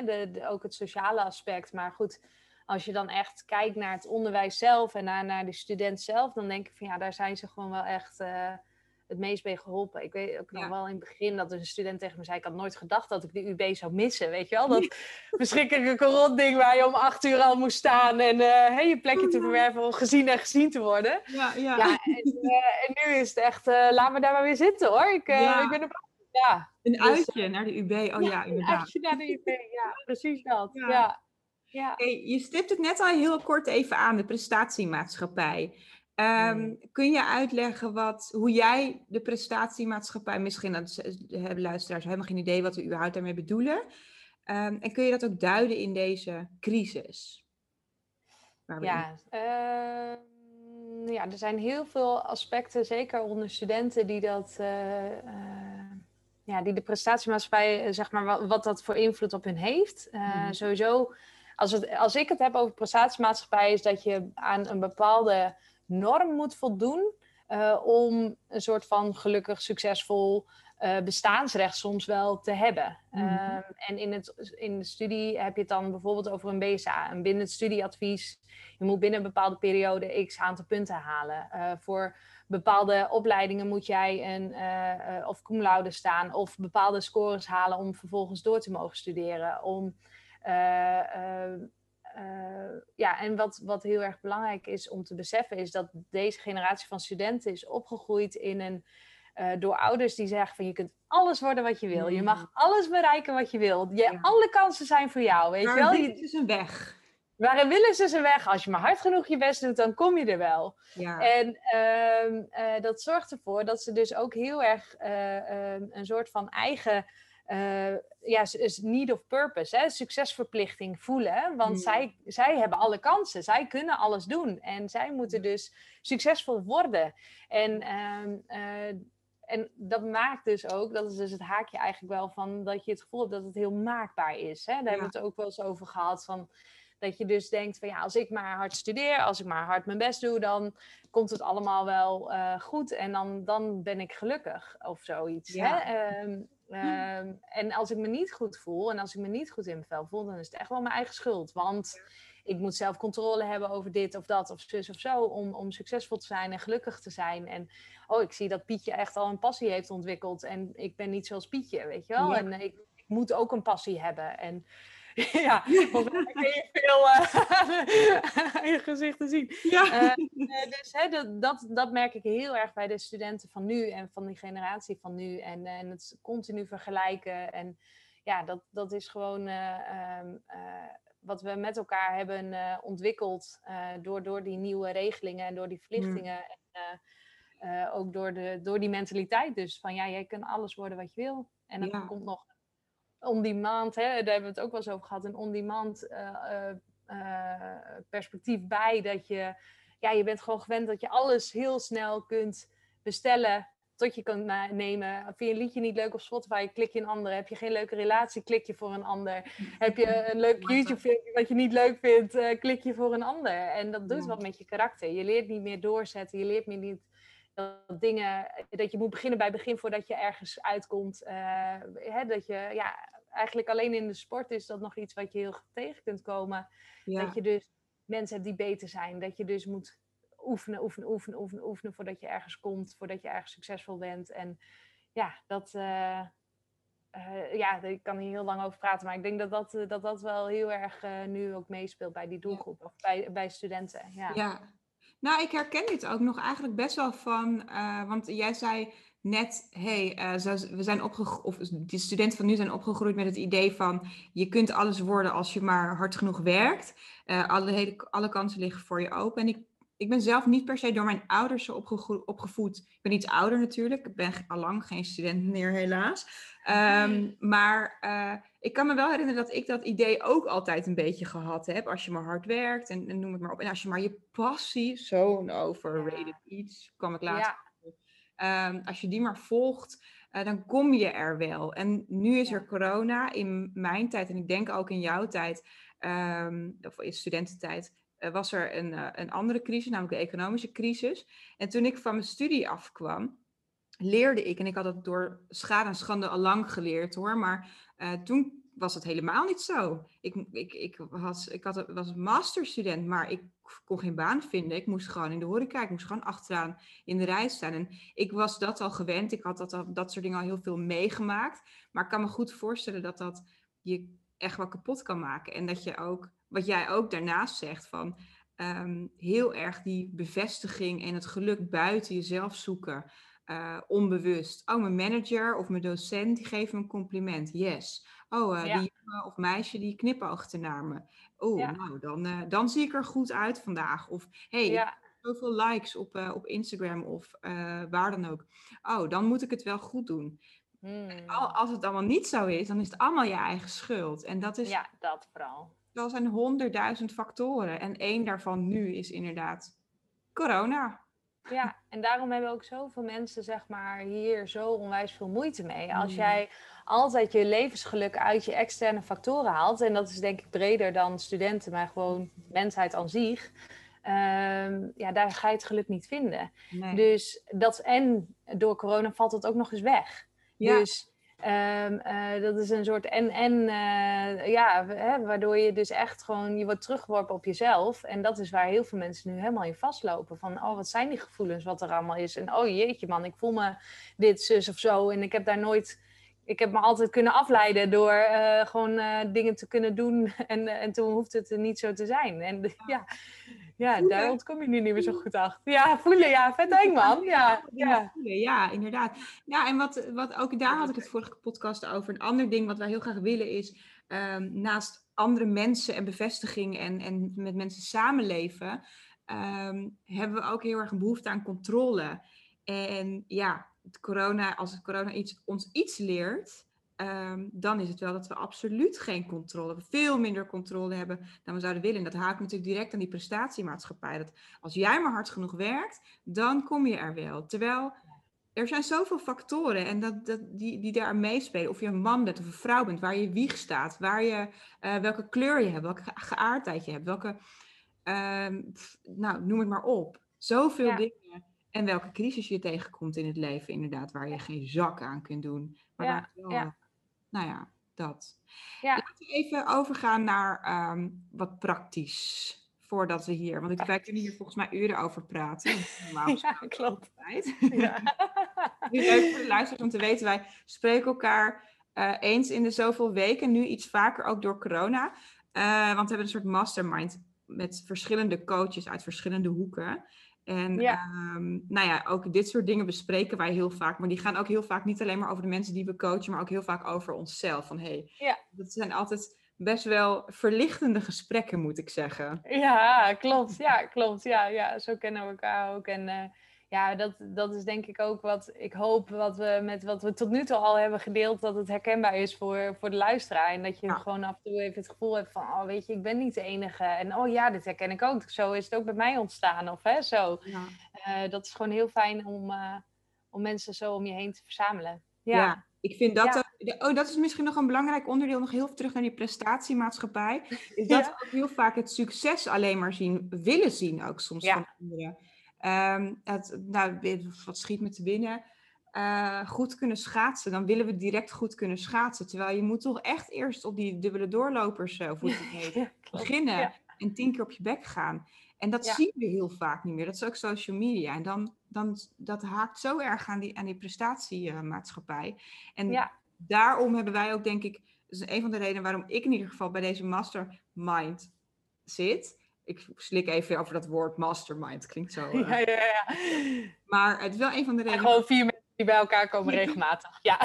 uh, de, de, ook het sociale aspect. Maar goed, als je dan echt kijkt naar het onderwijs zelf en naar, naar de student zelf, dan denk ik van ja, daar zijn ze gewoon wel echt uh, het meest mee geholpen. Ik weet ook nog ja. wel in het begin dat een student tegen me zei, ik had nooit gedacht dat ik de U B zou missen, weet je wel. Dat verschrikkelijke korotding waar je om acht uur al moest staan en uh, hey, je plekje te verwerven om gezien en gezien te worden. Ja, ja. ja en, uh, en nu is het echt, uh, laat me daar maar weer zitten hoor. Ik, uh, ja. ik ben er... ja. Een uitje dus, naar de U B, oh ja, ja inderdaad. Een uitje naar de U B, ja, precies dat, ja. ja. Ja. Hey, je stipt het net al heel kort even aan, de prestatiemaatschappij. Um, mm. Kun je uitleggen wat, hoe jij de prestatiemaatschappij... Misschien hebben luisteraars helemaal geen idee wat we überhaupt daarmee bedoelen. Um, en kun je dat ook duiden in deze crisis? Waar we ja, uh, ja, er zijn heel veel aspecten, zeker onder studenten, die dat... Uh, uh, ja, die de prestatiemaatschappij, zeg maar, wat, wat dat voor invloed op hun heeft. Uh, mm. Sowieso... Als, het, als ik het heb over prestatiemaatschappij, is dat je aan een bepaalde norm moet voldoen uh, om een soort van gelukkig, succesvol uh, bestaansrecht soms wel te hebben. Mm-hmm. Uh, en in, het, in de studie heb je het dan bijvoorbeeld over een B S A, een bindend studieadvies. Je moet binnen een bepaalde periode x aantal punten halen. Uh, voor bepaalde opleidingen moet jij een uh, uh, of cum laude staan of bepaalde scores halen om vervolgens door te mogen studeren, om... Uh, uh, uh, ja, en wat, wat heel erg belangrijk is om te beseffen is dat deze generatie van studenten is opgegroeid in een, uh, door ouders die zeggen van je kunt alles worden wat je wil. Je mag alles bereiken wat je wil. Je, ja. Alle kansen zijn voor jou, weet je wel. Dit is een weg. Waarin willen ze ze weg? Als je maar hard genoeg je best doet, dan kom je er wel. Ja. En um, uh, dat zorgt ervoor dat ze dus ook heel erg uh, um, een soort van eigen uh, ja, need of purpose, hè, succesverplichting voelen. Want ja. zij, zij hebben alle kansen. Zij kunnen alles doen. En zij moeten dus succesvol worden. En... Um, uh, En dat maakt dus ook, dat is dus het haakje eigenlijk wel van, dat je het gevoel hebt dat het heel maakbaar is. Hè? Daar ja. hebben we het ook wel eens over gehad. Van, dat je dus denkt van ja, als ik maar hard studeer, als ik maar hard mijn best doe, dan komt het allemaal wel uh, goed. En dan, dan ben ik gelukkig of zoiets. Ja. Hè? Um, um, en als ik me niet goed voel en als ik me niet goed in mijn vel voel, dan is het echt wel mijn eigen schuld. Want ik moet zelf controle hebben over dit of dat of zus of zo om, om succesvol te zijn en gelukkig te zijn. En oh, ik zie dat Pietje echt al een passie heeft ontwikkeld en ik ben niet zoals Pietje, weet je wel. Ja. En ik, ik moet ook een passie hebben. En ja, volgens mij kun je veel uh, aan je gezichten zien. Ja. Uh, dus hè, dat, dat, dat merk ik heel erg bij de studenten van nu en van die generatie van nu. En, en het continu vergelijken. En ja, dat, dat is gewoon... Uh, um, uh, wat we met elkaar hebben uh, ontwikkeld uh, door, door die nieuwe regelingen en door die verplichtingen. Mm. En, uh, uh, ook door, de, door die mentaliteit dus. Van ja, jij kan alles worden wat je wil. En dan ja. komt nog on-demand, hè, daar hebben we het ook wel eens over gehad. Een on-demand uh, uh, perspectief bij. Dat je, ja, je bent gewoon gewend dat je alles heel snel kunt bestellen. Tot je kunt nemen. Vind je een liedje niet leuk op Spotify, klik je een ander. Heb je geen leuke relatie, klik je voor een ander. Heb je een leuk YouTube-filmpje wat je niet leuk vindt, uh, klik je voor een ander. En dat doet ja. wat met je karakter. Je leert niet meer doorzetten. Je leert meer niet dat dingen... Dat je moet beginnen bij begin voordat je ergens uitkomt. Uh, hè, dat je... Ja, eigenlijk alleen in de sport is dat nog iets wat je heel goed tegen kunt komen. Ja. Dat je dus mensen hebt die beter zijn. Dat je dus moet... Oefenen, oefenen, oefenen, oefenen, oefenen voordat je ergens komt, voordat je ergens succesvol bent. En ja, dat, uh, uh, ja, ik kan hier heel lang over praten, maar ik denk dat dat, dat, dat wel heel erg uh, nu ook meespeelt bij die doelgroep, of bij, bij studenten. Ja. ja, nou, ik herken dit ook nog eigenlijk best wel van, uh, want jij zei net, hey, uh, we zijn opgegroeid, of de studenten van nu zijn opgegroeid met het idee van, je kunt alles worden als je maar hard genoeg werkt. Uh, alle, hele, alle kansen liggen voor je open. En ik Ik ben zelf niet per se door mijn ouders opgegroe- opgevoed. Ik ben iets ouder natuurlijk. Ik ben allang geen student meer, helaas. Um, maar uh, ik kan me wel herinneren dat ik dat idee ook altijd een beetje gehad heb. Als je maar hard werkt en, en noem het maar op. En als je maar je passie, zo'n overrated ja. iets, kwam ik later. Ja. Um, als je die maar volgt, uh, dan kom je er wel. En nu is ja. er corona in mijn tijd en ik denk ook in jouw tijd. Um, of in studententijd. Was er een, een andere crisis, namelijk de economische crisis. En toen ik van mijn studie afkwam, leerde ik, en ik had dat door schade en schande al lang geleerd hoor, maar uh, toen was het helemaal niet zo. Ik, ik, ik, had, ik had, was masterstudent, maar ik kon geen baan vinden. Ik moest gewoon in de horeca, ik moest gewoon achteraan in de rij staan. En ik was dat al gewend, ik had dat, al, dat soort dingen al heel veel meegemaakt. Maar ik kan me goed voorstellen dat dat je echt wel kapot kan maken. En dat je ook... Wat jij ook daarnaast zegt, van um, heel erg die bevestiging en het geluk buiten jezelf zoeken, uh, onbewust. Oh, mijn manager of mijn docent, die geeft me een compliment, yes. Oh, uh, ja. die jongen of meisje, die knipoogt ernaar me. Oh, ja. nou, dan, uh, dan zie ik er goed uit vandaag. Of, hey, ja. ik heb zoveel likes op, uh, op Instagram of uh, waar dan ook. Oh, dan moet ik het wel goed doen. Hmm. En al, als het allemaal niet zo is, dan is het allemaal je eigen schuld. En dat is... Ja, dat vooral. Er zijn honderdduizend factoren en één daarvan nu is inderdaad corona. Ja, en daarom hebben ook zoveel mensen zeg maar hier zo onwijs veel moeite mee. Als jij altijd je levensgeluk uit je externe factoren haalt, en dat is denk ik breder dan studenten, maar gewoon mensheid aan zich. Um, ja, daar ga je het geluk niet vinden. Nee. Dus dat, en door corona valt het ook nog eens weg. Ja. Dus... Um, uh, dat is een soort en, en uh, ja, hè, waardoor je dus echt gewoon, je wordt teruggeworpen op jezelf. En dat is waar heel veel mensen nu helemaal in vastlopen. Van, oh, wat zijn die gevoelens wat er allemaal is. En oh jeetje man, ik voel me dit, zus of zo. En ik heb daar nooit, ik heb me altijd kunnen afleiden door uh, gewoon uh, dingen te kunnen doen. En, en toen hoeft het er niet zo te zijn. En ja, Ja, daar ontkom je nu niet meer zo goed achter. Ja, voelen, ja, vet eng man. Ja, ja. ja inderdaad. Ja, en wat, wat ook daar had ik het vorige podcast over. Een ander ding wat wij heel graag willen is, um, naast andere mensen en bevestiging en, en met mensen samenleven, um, hebben we ook heel erg een behoefte aan controle. En ja, het corona, als het corona iets, ons iets leert, Um, dan is het wel dat we absoluut geen controle, veel minder controle hebben dan we zouden willen. En dat haakt natuurlijk direct aan die prestatiemaatschappij. Dat als jij maar hard genoeg werkt, dan kom je er wel. Terwijl er zijn zoveel factoren en dat, dat, die, die daar meespelen. Of je een man bent of een vrouw bent, waar je wieg staat, waar je, uh, welke kleur je hebt, welke geaardheid je hebt, welke, um, pff, nou noem het maar op. Zoveel ja. dingen. En welke crisis je tegenkomt in het leven, inderdaad, waar je geen zak aan kunt doen. Maar ja, waar je wel, ja. Nou ja, dat. Ja. Laten we even overgaan naar um, wat praktisch. Voordat we hier... Want ik, wij kunnen hier volgens mij uren over praten. Ja, klopt. Ja. Nu leuk voor de luisteraars om te weten. Wij spreken elkaar uh, eens in de zoveel weken. Nu iets vaker ook door corona. Uh, want we hebben een soort mastermind met verschillende coaches uit verschillende hoeken. En ja. Um, nou ja, ook dit soort dingen bespreken wij heel vaak. Maar die gaan ook heel vaak niet alleen maar over de mensen die we coachen, maar ook heel vaak over onszelf. Van, hey, ja. Dat zijn altijd best wel verlichtende gesprekken, moet ik zeggen. Ja, klopt. Ja, klopt. Ja, ja, zo kennen we elkaar ook. En uh, ja, dat, dat is denk ik ook wat ik hoop, wat we met wat we tot nu toe al hebben gedeeld, dat het herkenbaar is voor, voor de luisteraar. En dat je ja. gewoon af en toe even het gevoel hebt van, oh weet je, ik ben niet de enige. En oh ja, dit herken ik ook. Zo is het ook bij mij ontstaan. Of hè, zo. Ja. Uh, dat is gewoon heel fijn om, uh, om mensen zo om je heen te verzamelen. Ja, ja ik vind dat... Ja. Oh, dat is misschien nog een belangrijk onderdeel, nog heel terug naar die prestatiemaatschappij. Is dat ja. we ook heel vaak het succes alleen maar zien, willen zien ook soms ja. van anderen. Um, het, nou, wat schiet me te binnen, uh, goed kunnen schaatsen, dan willen we direct goed kunnen schaatsen. Terwijl je moet toch echt eerst op die dubbele doorlopers uh, voet ja, beginnen ja. en tien keer op je bek gaan. En dat ja. zien we heel vaak niet meer. Dat is ook social media. En dan, dan, dat haakt zo erg aan die, aan die prestatiemaatschappij. Uh, en ja. daarom hebben wij ook, denk ik, dat is een van de redenen waarom ik in ieder geval bij deze mastermind zit. Ik slik even over dat woord mastermind. Klinkt zo. Uh... Ja, ja, ja. Maar het is wel een van de redenen. En gewoon vier mensen die bij elkaar komen regelmatig. Ja.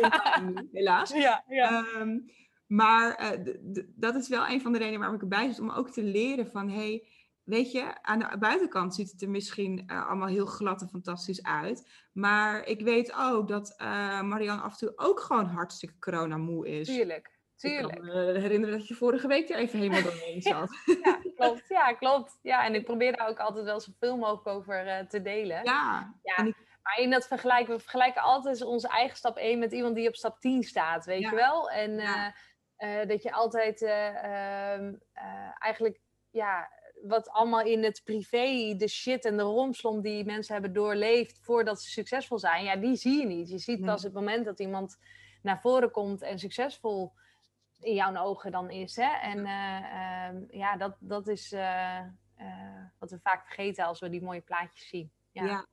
ja. Helaas. Ja, ja. Um, maar uh, d- d- dat is wel een van de redenen waarom ik erbij zit. Om ook te leren van, hey, weet je, aan de buitenkant ziet het er misschien uh, allemaal heel glad en fantastisch uit. Maar ik weet ook dat uh, Marianne af en toe ook gewoon hartstikke coronamoe is. Tuurlijk. Tuurlijk. Ik kan me herinneren dat je vorige week er even helemaal doorheen zat. Ja, klopt. Ja, klopt. Ja, en ik probeer daar ook altijd wel zoveel mogelijk over uh, te delen. Ja. ja. En ik... Maar in dat vergelijk, we vergelijken altijd onze eigen stap één met iemand die op stap tien staat, weet ja. je wel? En ja. uh, uh, dat je altijd uh, um, uh, eigenlijk, ja, wat allemaal in het privé, de shit en de romslom die mensen hebben doorleefd voordat ze succesvol zijn, ja, die zie je niet. Je ziet pas nee. het moment dat iemand naar voren komt en succesvol in jouw ogen dan is. Hè? En uh, uh, ja, dat, dat is uh, uh, wat we vaak vergeten als we die mooie plaatjes zien. Ja. ja.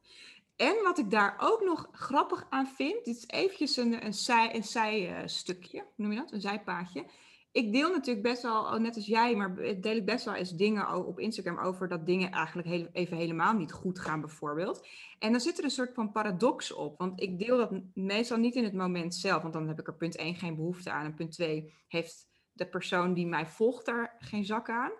En wat ik daar ook nog grappig aan vind, dit is eventjes een, een, zij, een zij-stukje, noem je dat? Een zijpaadje. Ik deel natuurlijk best wel, oh, net als jij, maar deel ik best wel eens dingen op Instagram over dat dingen eigenlijk heel, even helemaal niet goed gaan bijvoorbeeld. En dan zit er een soort van paradox op, want ik deel dat meestal niet in het moment zelf, want dan heb ik er punt één geen behoefte aan en punt twee heeft de persoon die mij volgt daar geen zak aan.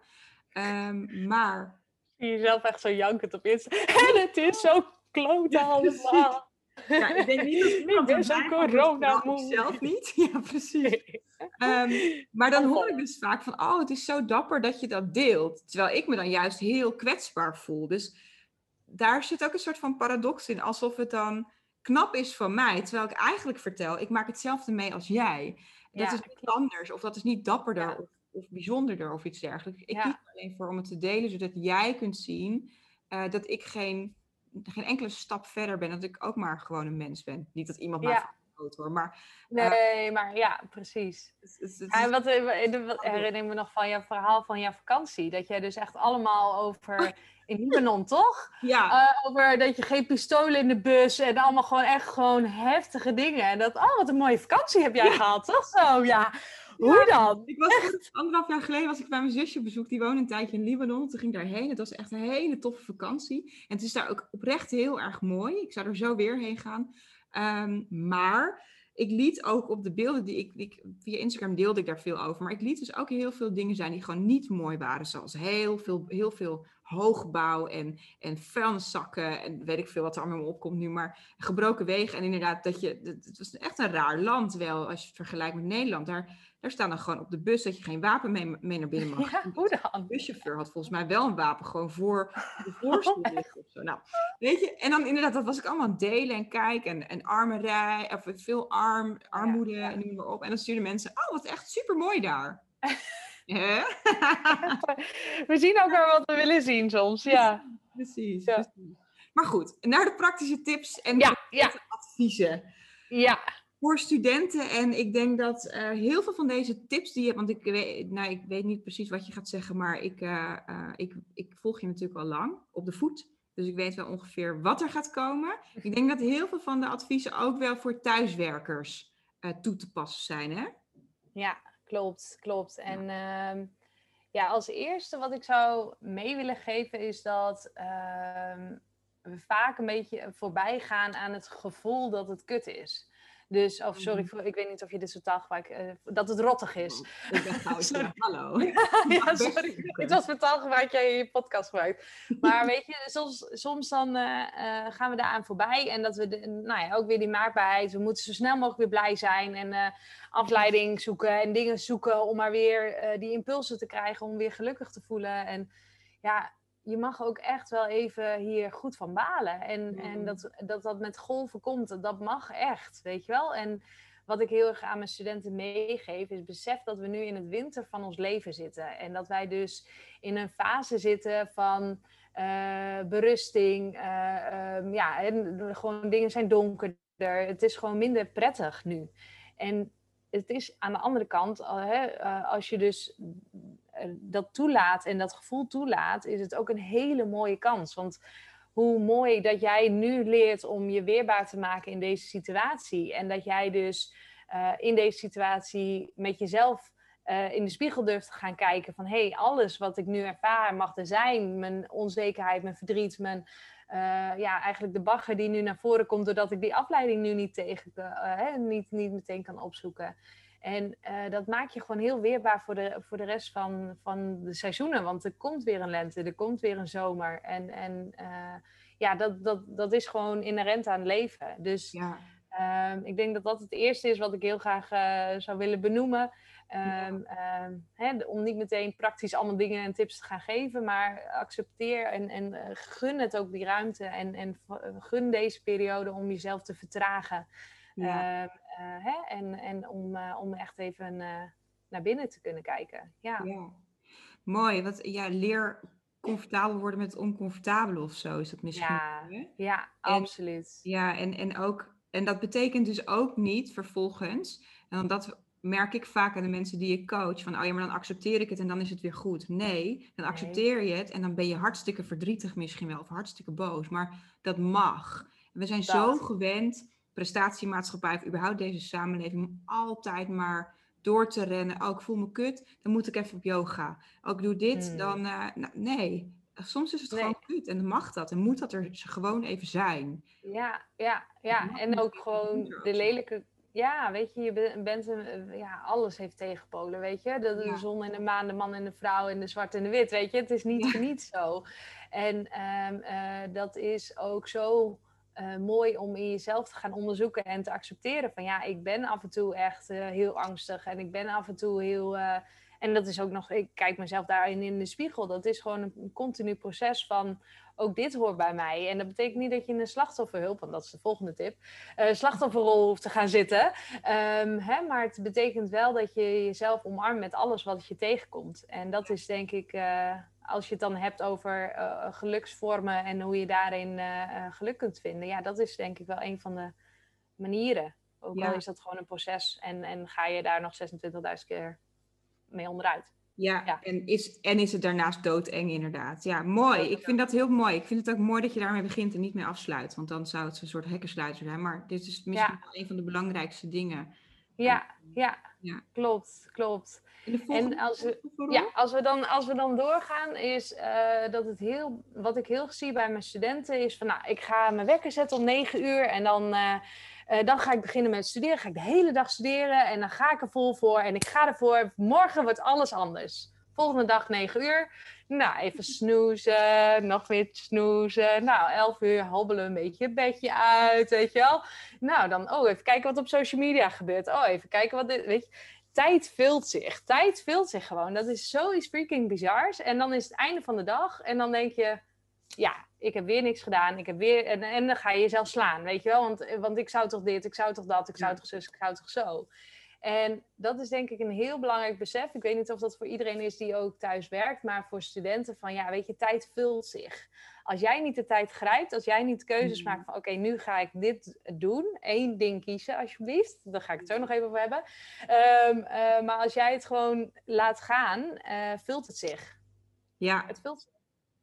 Um, maar... Je ziet jezelf echt zo jankend op Instagram. En het is zo kloot allemaal. Ja, ik denk niet dat ik ben zo corona moe. Zelf niet. Ja, precies. Um, maar dan hoor ik dus vaak van, oh, het is zo dapper dat je dat deelt. Terwijl ik me dan juist heel kwetsbaar voel. Dus daar zit ook een soort van paradox in. Alsof het dan knap is van mij. Terwijl ik eigenlijk vertel, ik maak hetzelfde mee als jij. Dat ja. is niet anders. Of dat is niet dapperder ja. of, of bijzonderder of iets dergelijks. Ik ja. kies er alleen voor om het te delen. Zodat jij kunt zien uh, dat ik geen... geen enkele stap verder ben, dat ik ook maar gewoon een mens ben. Niet dat iemand maar ja. vergroot hoor, maar... Uh, nee, maar ja, precies. Het, het, het, en wat, wat herinner ik me nog van jouw verhaal van jouw vakantie, dat jij dus echt allemaal over... in Libanon, toch? Ja. Uh, over dat je geen pistolen in de bus en allemaal gewoon echt gewoon heftige dingen. En dat, oh, wat een mooie vakantie heb jij ja. gehad, toch? Zo, ja. Hoe dan? Ik was echt? Anderhalf jaar geleden was ik bij mijn zusje op bezoek. Die woonde een tijdje in Libanon. Toen ging ik daarheen. Het was echt een hele toffe vakantie. En het is daar ook oprecht heel erg mooi. Ik zou er zo weer heen gaan. Um, maar ik liet ook op de beelden die ik, ik... Via Instagram deelde ik daar veel over. Maar ik liet dus ook heel veel dingen zijn die gewoon niet mooi waren. Zoals heel veel, heel veel hoogbouw en, en vuilniszakken. En weet ik veel wat er allemaal opkomt nu. Maar gebroken wegen. En inderdaad, dat je, dat, het was echt een raar land wel. Als je het vergelijkt met Nederland. Daar, daar staan dan gewoon op de bus dat je geen wapen mee, mee naar binnen mag. Ja, hoe dan? De buschauffeur had volgens mij wel een wapen. Gewoon voor de voorstoel liggen of zo. Nou, weet je. En dan inderdaad, dat was ik allemaal aan het delen en kijken. En, en armerij. Of veel arm. Arm, armoede, ja, ja. Noem maar op. En dan stuurden mensen, oh, wat echt supermooi daar. Huh? We zien ook wel wat we willen zien soms, ja. Precies. Ja. precies. Maar goed, naar de praktische tips en ja, ja. adviezen. Ja. Voor studenten. En ik denk dat uh, heel veel van deze tips die je hebt... Want ik weet, nou, ik weet niet precies wat je gaat zeggen, maar ik, uh, uh, ik, ik volg je natuurlijk al lang op de voet. Dus ik weet wel ongeveer wat er gaat komen. Ik denk dat heel veel van de adviezen ook wel voor thuiswerkers uh, toe te passen zijn, hè? Ja, klopt, klopt. En ja, uh, ja als eerste wat ik zou mee willen geven is dat uh, we vaak een beetje voorbij gaan aan het gevoel dat het kut is. Dus, of sorry, ik weet niet of je dit zo taal gebruikt, uh, dat het rottig is. Oh, ik ben gauw, sorry. Hallo. Ja, sorry. Het was mijn taal gebruikt, jij je podcast gebruikt. Maar weet je, soms, soms dan uh, uh, gaan we daaraan voorbij. En dat we, de, nou ja, ook weer die maakbaarheid. We moeten zo snel mogelijk weer blij zijn. En uh, afleiding zoeken en dingen zoeken om maar weer uh, die impulsen te krijgen. Om weer gelukkig te voelen. En ja... Je mag ook echt wel even hier goed van balen. En, mm. en dat, dat dat met golven komt, dat mag echt, weet je wel. En wat ik heel erg aan mijn studenten meegeef, is besef dat we nu in het winter van ons leven zitten. En dat wij dus in een fase zitten van uh, berusting. Uh, um, ja, en gewoon dingen zijn donkerder. Het is gewoon minder prettig nu. En het is aan de andere kant, uh, hè, uh, als je dus... dat toelaat en dat gevoel toelaat, is het ook een hele mooie kans. Want hoe mooi dat jij nu leert om je weerbaar te maken in deze situatie. En dat jij dus uh, in deze situatie met jezelf uh, in de spiegel durft te gaan kijken van... hé, hey, alles wat ik nu ervaar mag er zijn. Mijn onzekerheid, mijn verdriet, mijn... Uh, ja, eigenlijk de bagger die nu naar voren komt... doordat ik die afleiding nu niet, tegen, uh, hè, niet, niet meteen kan opzoeken... En uh, dat maakt je gewoon heel weerbaar voor de, voor de rest van, van de seizoenen. Want er komt weer een lente, er komt weer een zomer. En, en uh, ja, dat, dat, dat is gewoon inherent aan het leven. Dus ja. um, ik denk dat dat het eerste is wat ik heel graag uh, zou willen benoemen. Um, ja. um, hè, om niet meteen praktisch allemaal dingen en tips te gaan geven. Maar accepteer en, en uh, gun het ook die ruimte. En, en uh, gun deze periode om jezelf te vertragen. Ja. Uh, uh, hè? En, en om, uh, om echt even uh, naar binnen te kunnen kijken. Ja, ja. Mooi. Want, ja, leer comfortabel worden met het oncomfortabele of zo is dat misschien. Ja, ja en, absoluut. Ja, en, en, ook, en dat betekent dus ook niet vervolgens, en dat merk ik vaak aan de mensen die ik coach, van oh ja, maar dan accepteer ik het en dan is het weer goed. Nee, dan accepteer je het en dan ben je hartstikke verdrietig misschien wel of hartstikke boos. Maar dat mag. We zijn dat. zo gewend... prestatiemaatschappij of überhaupt deze samenleving... om altijd maar door te rennen. Oh, ik voel me kut, dan moet ik even op yoga. Oh, ik doe dit, mm. dan... Uh, nou, nee, soms is het nee. gewoon kut. En dan mag dat. En moet dat er gewoon even zijn. Ja, ja, ja. En ook gewoon de zijn. lelijke... Ja, weet je, je bent een... Ja, alles heeft tegenpolen, weet je. De, de ja. zon en de maan, de man en de vrouw... en de zwart en de wit, weet je. Het is niet, ja. niet zo. En um, uh, dat is ook zo... Uh, mooi om in jezelf te gaan onderzoeken en te accepteren van ja, ik ben af en toe echt uh, heel angstig en ik ben af en toe heel, uh, en dat is ook nog, ik kijk mezelf daarin in de spiegel, dat is gewoon een, een continu proces van ook dit hoort bij mij en dat betekent niet dat je in een slachtofferhulp, want dat is de volgende tip, uh, slachtofferrol hoeft te gaan zitten, um, hè, maar het betekent wel dat je jezelf omarmt met alles wat je tegenkomt en dat is denk ik... Uh, als je het dan hebt over uh, geluksvormen en hoe je daarin uh, uh, geluk kunt vinden. Ja, dat is denk ik wel een van de manieren. Ook ja. al is dat gewoon een proces en, en ga je daar nog zesentwintigduizend keer mee onderuit. Ja, ja. En, is, en is het daarnaast doodeng inderdaad. Ja, mooi. Ik vind dat heel mooi. Ik vind het ook mooi dat je daarmee begint en niet meer afsluit. Want dan zou het een soort hekkensluiter zijn. Maar dit is misschien ja. wel een van de belangrijkste dingen. Ja, ja. ja. klopt, klopt. En, en als, we, ja, als, we dan, als we dan doorgaan, is uh, dat het heel, wat ik heel zie bij mijn studenten is van, nou, ik ga mijn wekker zetten om negen uur en dan, uh, uh, dan ga ik beginnen met studeren. Ga ik de hele dag studeren en dan ga ik er vol voor en ik ga ervoor. Morgen wordt alles anders. Volgende dag negen uur. Nou, even snoezen, nog weer snoezen. Nou, elf uur hobbelen, een beetje het bedje uit, weet je wel. Nou, dan, oh, even kijken wat op social media gebeurt. Oh, even kijken wat dit, weet je. Tijd vult zich. Tijd vult zich gewoon. Dat is zoiets freaking bizars. En dan is het einde van de dag. En dan denk je, ja, ik heb weer niks gedaan. Ik heb weer, en, en dan ga je jezelf slaan, weet je wel. Want, want ik zou toch dit, ik zou toch dat, ik zou toch zus, ik zou toch zo. En dat is denk ik een heel belangrijk besef. Ik weet niet of dat voor iedereen is die ook thuis werkt, maar voor studenten van, ja, weet je, tijd vult zich. Als jij niet de tijd grijpt, als jij niet keuzes mm-hmm. maakt van, oké, okay, nu ga ik dit doen. Eén ding kiezen, alsjeblieft. Daar ga ik het zo nog even over hebben. Um, uh, maar als jij het gewoon laat gaan, uh, vult het zich. Ja. Het vult zich.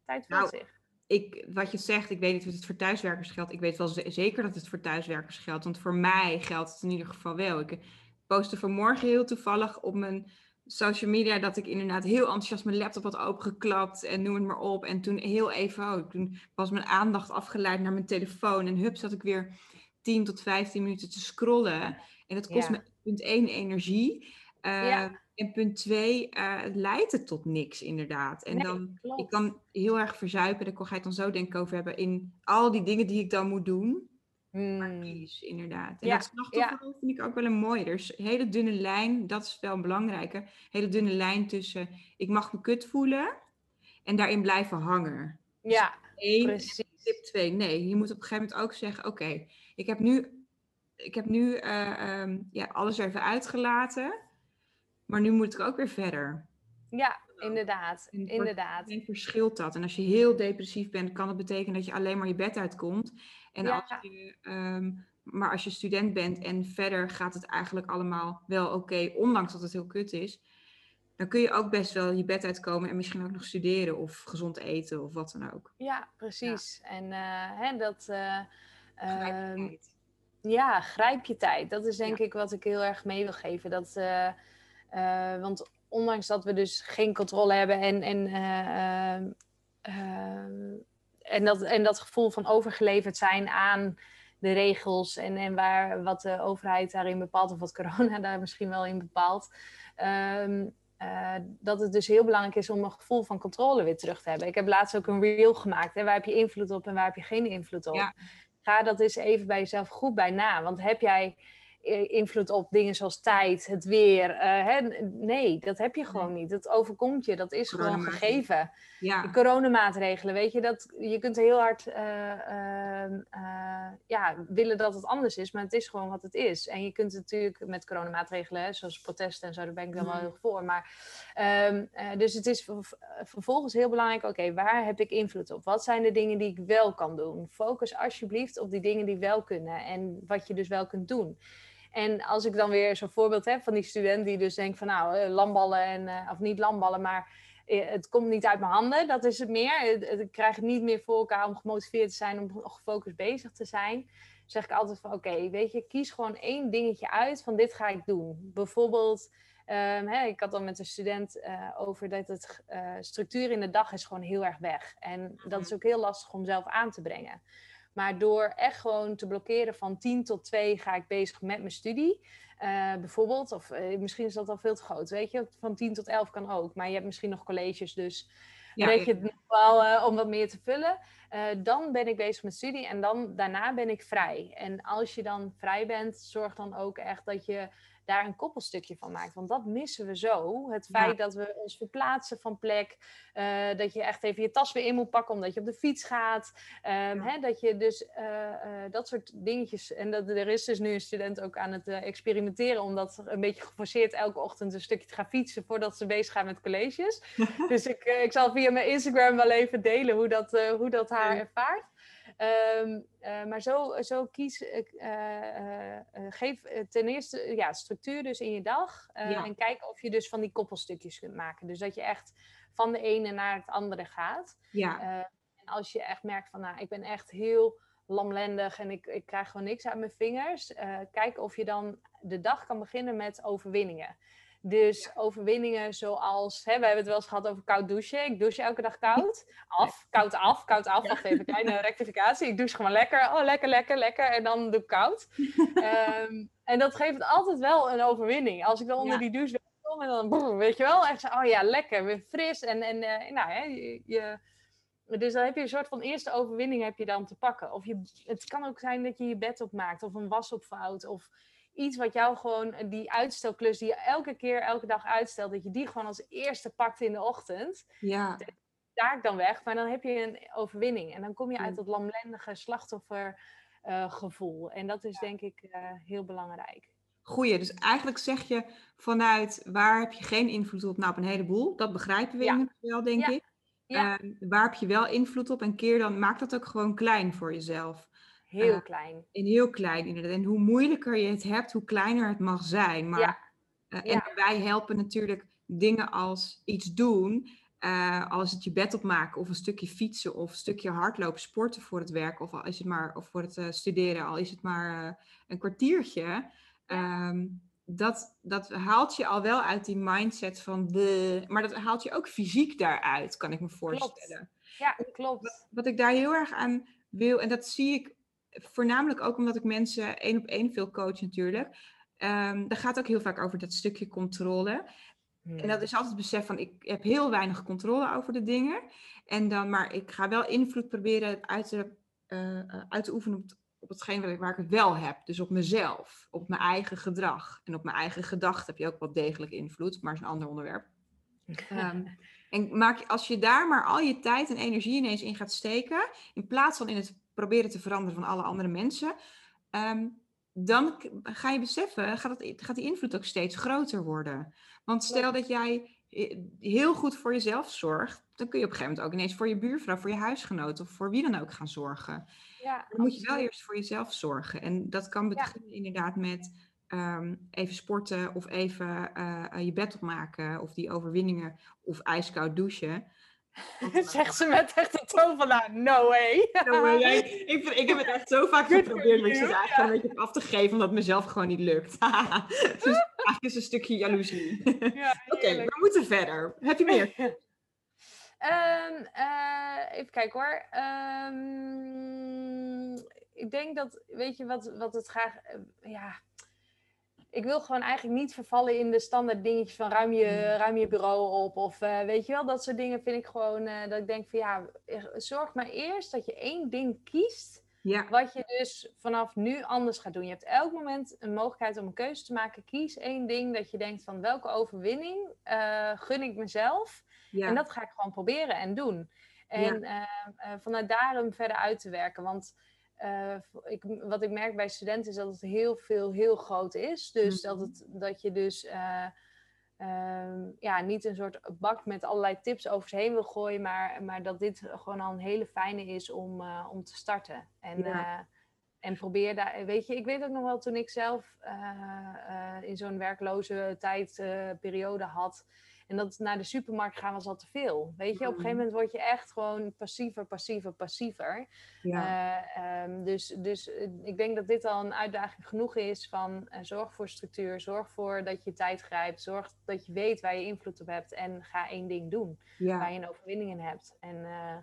Tijd vult nou, zich. Ik, wat je zegt, ik weet niet of het voor thuiswerkers geldt. Ik weet wel z- zeker dat het voor thuiswerkers geldt. Want voor mij geldt het in ieder geval wel. Ik, postte vanmorgen heel toevallig op mijn social media dat ik inderdaad heel enthousiast mijn laptop had opengeklapt en noem het maar op. En toen heel even, oh, toen was mijn aandacht afgeleid naar mijn telefoon. En hup, zat ik weer tien tot vijftien minuten te scrollen. En dat kost ja. me punt één energie. Uh, ja. En punt twee, uh, het leidt het tot niks inderdaad. En nee, dan, klopt. Ik kan heel erg verzuipen, daar ga ik dan zo denk ik over hebben, in al die dingen die ik dan moet doen. Maar kies, inderdaad. En ja, dat slachtofferrol ja. vind ik ook wel een mooie. Er is een hele dunne lijn, dat is wel een belangrijke. Hele dunne lijn tussen ik mag me kut voelen en daarin blijven hangen. Ja, dus één, precies. Tip twee, nee. Je moet op een gegeven moment ook zeggen, oké, okay, ik heb nu, ik heb nu uh, um, ja, alles er even uitgelaten. Maar nu moet ik ook weer verder. Ja, inderdaad. En inderdaad. Verschilt dat. En als je heel depressief bent, kan het betekenen dat je alleen maar je bed uitkomt. En ja. als je, um, maar als je student bent en verder gaat het eigenlijk allemaal wel oké, okay, ondanks dat het heel kut is, dan kun je ook best wel je bed uitkomen en misschien ook nog studeren of gezond eten of wat dan ook. Ja, precies. Ja. En uh, hè, dat... Uh, grijp je tijd. Ja, grijp je tijd. Dat is denk ja. ik wat ik heel erg mee wil geven. Dat, uh, uh, want ondanks dat we dus geen controle hebben en... en uh, uh, uh, En dat, en dat gevoel van overgeleverd zijn aan de regels en, en waar, wat de overheid daarin bepaalt of wat corona daar misschien wel in bepaalt. Um, uh, dat het dus heel belangrijk is om een gevoel van controle weer terug te hebben. Ik heb laatst ook een reel gemaakt. Hè? Waar heb je invloed op en waar heb je geen invloed op? Ja. Ga dat eens even bij jezelf goed bij na. Want heb jij invloed op dingen zoals tijd, het weer. Uh, hè? Nee, dat heb je gewoon niet. Dat overkomt je. Dat is gewoon gegeven. Ja. De coronamaatregelen, weet je, dat, je kunt heel hard uh, uh, uh, ja, willen dat het anders is, maar het is gewoon wat het is. En je kunt natuurlijk met coronamaatregelen, hè, zoals protesten en zo, daar ben ik dan mm. wel heel voor. Maar, um, uh, dus het is vervolgens heel belangrijk, oké, okay, waar heb ik invloed op? Wat zijn de dingen die ik wel kan doen? Focus alsjeblieft op die dingen die wel kunnen en wat je dus wel kunt doen. En als ik dan weer zo'n voorbeeld heb van die student die dus denkt van nou, lamballen en, uh, of niet lamballen, maar uh, het komt niet uit mijn handen, dat is het meer. Ik krijg het niet meer voor elkaar om gemotiveerd te zijn, om gefocust bezig te zijn. Zeg ik altijd van oké, okay, weet je, kies gewoon één dingetje uit van dit ga ik doen. Bijvoorbeeld, um, hè, ik had dan met een student uh, over dat het uh, structuur in de dag is gewoon heel erg weg. En dat is ook heel lastig om zelf aan te brengen. Maar door echt gewoon te blokkeren van tien tot twee ga ik bezig met mijn studie. Uh, bijvoorbeeld, of uh, misschien is dat al veel te groot, weet je. Van tien tot elf kan ook, maar je hebt misschien nog colleges, dus ja, weet je het nog wel uh, om wat meer te vullen. Uh, dan ben ik bezig met studie en dan, daarna ben ik vrij. En als je dan vrij bent, zorg dan ook echt dat je daar een koppelstukje van maakt. Want dat missen we zo. Het feit ja. dat we ons verplaatsen van plek. Uh, dat je echt even je tas weer in moet pakken omdat je op de fiets gaat. Um, ja. hè, dat je dus uh, uh, dat soort dingetjes... En dat, er is dus nu een student ook aan het uh, experimenteren... om dat een beetje geforceerd elke ochtend een stukje te gaan fietsen... voordat ze bezig gaan met colleges. Dus ik, uh, ik zal via mijn Instagram wel even delen hoe dat, uh, hoe dat haar ja. ervaart. Um, uh, maar zo, zo kies, uh, uh, uh, geef uh, ten eerste ja, structuur dus in je dag uh, ja. en kijk of je dus van die koppelstukjes kunt maken. Dus dat je echt van de ene naar het andere gaat. Ja. Uh, en als je echt merkt van nou, ik ben echt heel lamlendig en ik, ik krijg gewoon niks uit mijn vingers. Uh, kijk of je dan de dag kan beginnen met overwinningen. Dus ja. overwinningen zoals, hè, we hebben het wel eens gehad over koud douchen. Ik douche elke dag koud. Af, koud af, koud af. Ja. Wacht even, kleine rectificatie. Ik douche gewoon lekker. Oh, lekker, lekker, lekker. En dan doe ik koud. um, en dat geeft altijd wel een overwinning. Als ik dan onder ja. die douche kom en dan, boem, weet je wel. Echt zo, oh ja, lekker, weer fris. En, en uh, nou hè, je... je Dus dan heb je een soort van eerste overwinning heb je dan te pakken. Of je, het kan ook zijn dat je je bed opmaakt of een was opvouwt. Of iets wat jou gewoon, die uitstelklus die je elke keer, elke dag uitstelt. Dat je die gewoon als eerste pakt in de ochtend. Ja. Taak dan weg, maar dan heb je een overwinning. En dan kom je uit dat lamlendige slachtoffergevoel. Uh, en dat is ja. denk ik uh, heel belangrijk. Goeie, dus eigenlijk zeg je vanuit waar heb je geen invloed op? Nou, op een heleboel. Dat begrijpen we ja. inmiddels wel, denk ja. ik. Ja. Uh, waar heb je wel invloed op? En keer dan, maak dat ook gewoon klein voor jezelf. Heel uh, klein. En heel klein, inderdaad. En hoe moeilijker je het hebt, hoe kleiner het mag zijn. Maar, ja. Uh, ja. En wij helpen natuurlijk dingen als iets doen. Uh, als het je bed opmaken, of een stukje fietsen, of een stukje hardlopen, sporten voor het werk. Of, al is het maar, of voor het uh, studeren, al is het maar uh, een kwartiertje. Ja. Um, Dat, dat haalt je al wel uit die mindset van de... Maar dat haalt je ook fysiek daaruit, kan ik me voorstellen. Klopt. Ja, klopt. Wat, wat ik daar heel erg aan wil... En dat zie ik voornamelijk ook omdat ik mensen één op één veel coach natuurlijk. Um, daar gaat ook heel vaak over dat stukje controle. Hmm. En dat is altijd het besef van... Ik heb heel weinig controle over de dingen. En dan, maar ik ga wel invloed proberen uit te, uh, uit te oefenen... op op hetgeen waar ik het wel heb. Dus op mezelf. Op mijn eigen gedrag. En op mijn eigen gedachten heb je ook wel degelijk invloed. Maar is een ander onderwerp. Um, en maak je, als je daar maar al je tijd en energie ineens in gaat steken. In plaats van in het proberen te veranderen van alle andere mensen. Um, dan ga je beseffen. Gaat, het, gaat die invloed ook steeds groter worden. Want stel dat jij heel goed voor jezelf zorgt. Dan kun je op een gegeven moment ook ineens voor je buurvrouw, voor je huisgenoot of voor wie dan ook gaan zorgen. Ja, dan absoluut. Moet je wel eerst voor jezelf zorgen. En dat kan beginnen ja. inderdaad met um, even sporten of even uh, je bed opmaken of die overwinningen of ijskoud douchen. Zegt ze met echt de toon van, nou, no way. No way. Ik, ik heb het echt zo vaak geprobeerd, maar ik zit eigenlijk ja. een beetje af te geven, omdat het mezelf gewoon niet lukt. Dus eigenlijk is een stukje jaloezie. Ja, Oké, okay, we moeten verder. Heb je meer? Um, uh, even kijken hoor. Um, ik denk dat, weet je wat, wat het graag... Uh, ja, ik wil gewoon eigenlijk niet vervallen in de standaard dingetjes van ruim je, ruim je bureau op. Of uh, weet je wel, dat soort dingen vind ik gewoon... Uh, dat ik denk van ja, zorg maar eerst dat je één ding kiest... Ja. Wat je dus vanaf nu anders gaat doen. Je hebt elk moment een mogelijkheid om een keuze te maken. Kies één ding dat je denkt van welke overwinning uh, gun ik mezelf... Ja. En dat ga ik gewoon proberen en doen. En ja. uh, uh, vanuit daarom verder uit te werken. Want uh, ik, wat ik merk bij studenten is dat het heel veel, heel groot is. Dus mm-hmm. dat, het, dat je dus uh, uh, ja, niet een soort bak met allerlei tips over zich heen wil gooien. Maar, maar dat dit gewoon al een hele fijne is om, uh, om te starten. En, ja. uh, en probeer daar, weet je, ik weet ook nog wel toen ik zelf uh, uh, in zo'n werkloze tijdperiode uh, had... En dat naar de supermarkt gaan was al te veel. Weet je, op een gegeven moment word je echt gewoon passiever, passiever, passiever. Ja. Uh, um, dus, dus ik denk dat dit al een uitdaging genoeg is van uh, zorg voor structuur. Zorg voor dat je tijd grijpt. Zorg dat je weet waar je invloed op hebt. En ga één ding doen ja. waar je een overwinning in hebt. En uh,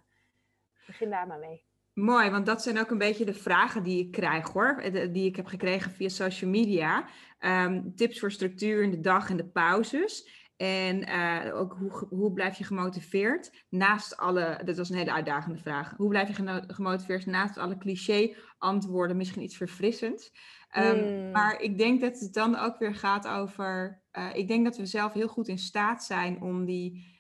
begin daar maar mee. Mooi, want dat zijn ook een beetje de vragen die ik krijg hoor. Die ik heb gekregen via social media. Um, tips voor structuur in de dag en de pauzes. En uh, ook hoe, hoe blijf je gemotiveerd naast alle... Dat was een hele uitdagende vraag. Hoe blijf je geno- gemotiveerd naast alle cliché-antwoorden? Misschien iets verfrissends. Um, mm. Maar ik denk dat het dan ook weer gaat over... Uh, ik denk dat we zelf heel goed in staat zijn om die,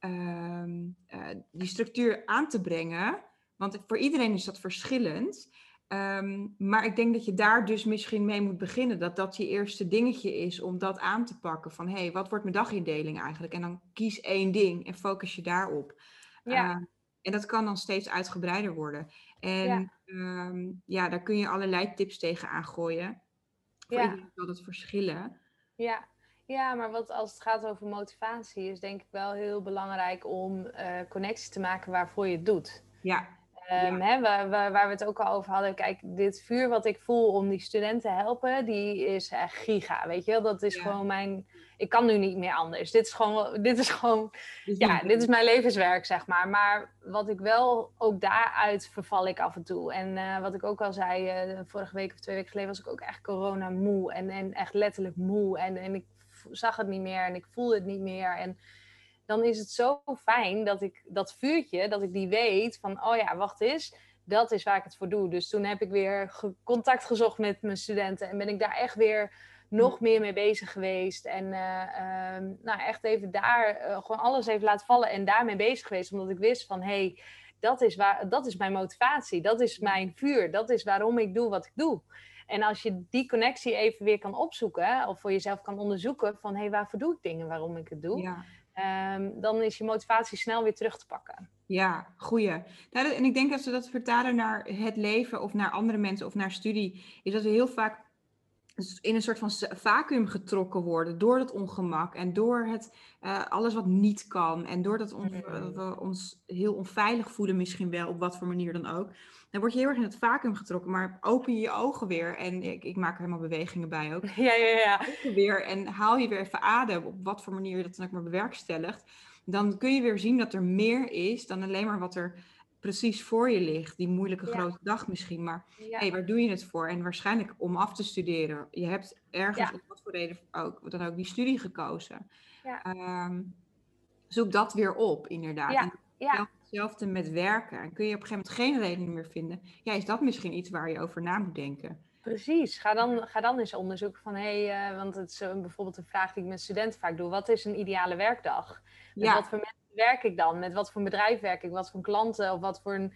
um, uh, die structuur aan te brengen. Want voor iedereen is dat verschillend. Um, maar ik denk dat je daar dus misschien mee moet beginnen. Dat dat je eerste dingetje is om dat aan te pakken. Van, hé, hey, wat wordt mijn dagindeling eigenlijk? En dan kies één ding en focus je daarop. Ja. Uh, en dat kan dan steeds uitgebreider worden. En ja, um, ja daar kun je allerlei tips tegen aangooien. Voor ja. iedereen zal dat verschillen. Ja. Ja, maar wat als het gaat over motivatie... is denk ik wel heel belangrijk om uh, connecties te maken waarvoor je het doet. Ja. Um, ja. hè, waar, waar, waar we het ook al over hadden. Kijk, dit vuur wat ik voel om die studenten te helpen, die is uh, giga, weet je wel. Dat is ja. gewoon mijn... Ik kan nu niet meer anders. Dit is gewoon... Dit is gewoon ja, dit is mijn levenswerk, zeg maar. Maar wat ik wel... Ook daaruit verval ik af en toe. En uh, wat ik ook al zei, uh, vorige week of twee weken geleden was ik ook echt corona moe. En, en echt letterlijk moe. En, en ik zag het niet meer en ik voelde het niet meer. En dan is het zo fijn dat ik dat vuurtje, dat ik die weet van, oh ja, wacht eens, dat is waar ik het voor doe. Dus toen heb ik weer ge- contact gezocht met mijn studenten en ben ik daar echt weer nog meer mee bezig geweest. En uh, uh, nou, echt even daar uh, gewoon alles even laten vallen en daarmee bezig geweest. Omdat ik wist van, hé, hey, dat is waar, dat is mijn motivatie, dat is mijn vuur, dat is waarom ik doe wat ik doe. En als je die connectie even weer kan opzoeken of voor jezelf kan onderzoeken van, hé, hey, waarvoor doe ik dingen, waarom ik het doe? Ja. Um, dan is je motivatie snel weer terug te pakken. Ja, goeie. Nou, en ik denk dat we dat vertalen naar het leven of naar andere mensen of naar studie, is dat we heel vaak in een soort van vacuüm getrokken worden door dat ongemak en door het, uh, alles wat niet kan en doordat on- mm. we ons heel onveilig voelen misschien wel, op wat voor manier dan ook. Dan word je heel erg in het vacuüm getrokken, maar open je je ogen weer. En ik, ik maak er helemaal bewegingen bij ook. Ja, ja, ja. Open weer en haal je weer even adem, op wat voor manier je dat dan ook maar bewerkstelligt. Dan kun je weer zien dat er meer is dan alleen maar wat er precies voor je ligt. Die moeilijke ja. grote dag misschien. Maar ja. hey, waar doe je het voor? En waarschijnlijk om af te studeren. Je hebt ergens, ja. op wat voor reden ook, dan ook die studie gekozen. Ja. Um, zoek dat weer op, inderdaad. Ja, ja. Hetzelfde met werken. En kun je op een gegeven moment geen reden meer vinden. Ja, is dat misschien iets waar je over na moet denken? Precies. Ga dan, ga dan eens onderzoeken van... Hé, hey, uh, want het is uh, bijvoorbeeld een vraag die ik met studenten vaak doe. Wat is een ideale werkdag? Met ja. wat voor mensen werk ik dan? Met wat voor bedrijf werk ik? Wat voor klanten? Of wat voor een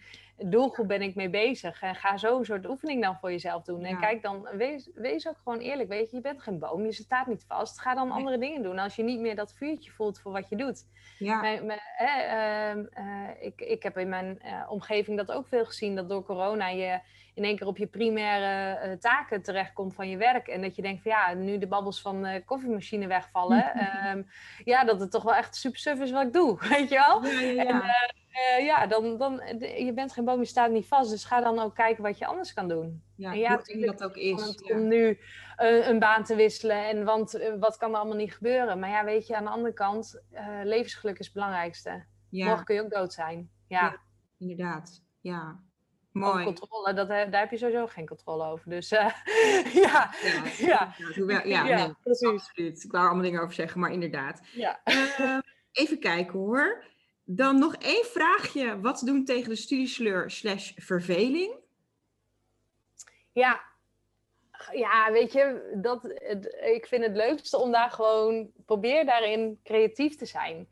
doelgroep ben ik mee bezig? En ga zo een soort oefening dan voor jezelf doen. Ja. En kijk dan, wees, wees ook gewoon eerlijk. Weet je, je bent geen boom. Je staat niet vast. Ga dan nee. andere dingen doen. Als je niet meer dat vuurtje voelt voor wat je doet. Ja. Maar, maar, eh, uh, uh, ik, ik heb in mijn uh, omgeving dat ook veel gezien. Dat door corona je in één keer op je primaire uh, taken terechtkomt van je werk. En dat je denkt van ja, nu de babbels van de uh, koffiemachine wegvallen. um, ja, dat het toch wel echt super suf is wat ik doe. Weet je wel? Ja, ja, ja. En, uh, Uh, ja, dan, dan, je bent geen boom, je staat niet vast. Dus ga dan ook kijken wat je anders kan doen. Ja, en ja hoe dat ook is. Het ja. Om nu uh, een baan te wisselen. En, want uh, wat kan er allemaal niet gebeuren? Maar ja, weet je, aan de andere kant, uh, levensgeluk is het belangrijkste. Ja. Morgen kun je ook dood zijn. Ja, ja inderdaad. Ja, mooi. Controle, dat, daar heb je sowieso geen controle over. Dus uh, ja. Ja, ja. ja. ja, ja nee, precies. Absoluut. Ik wou er allemaal dingen over zeggen, maar inderdaad. Ja. Uh, even kijken hoor. Dan nog één vraagje. Wat doen tegen de studiesleur slash verveling? Ja. ja, weet je, dat, het, ik vind het leukste om daar gewoon... Probeer daarin creatief te zijn.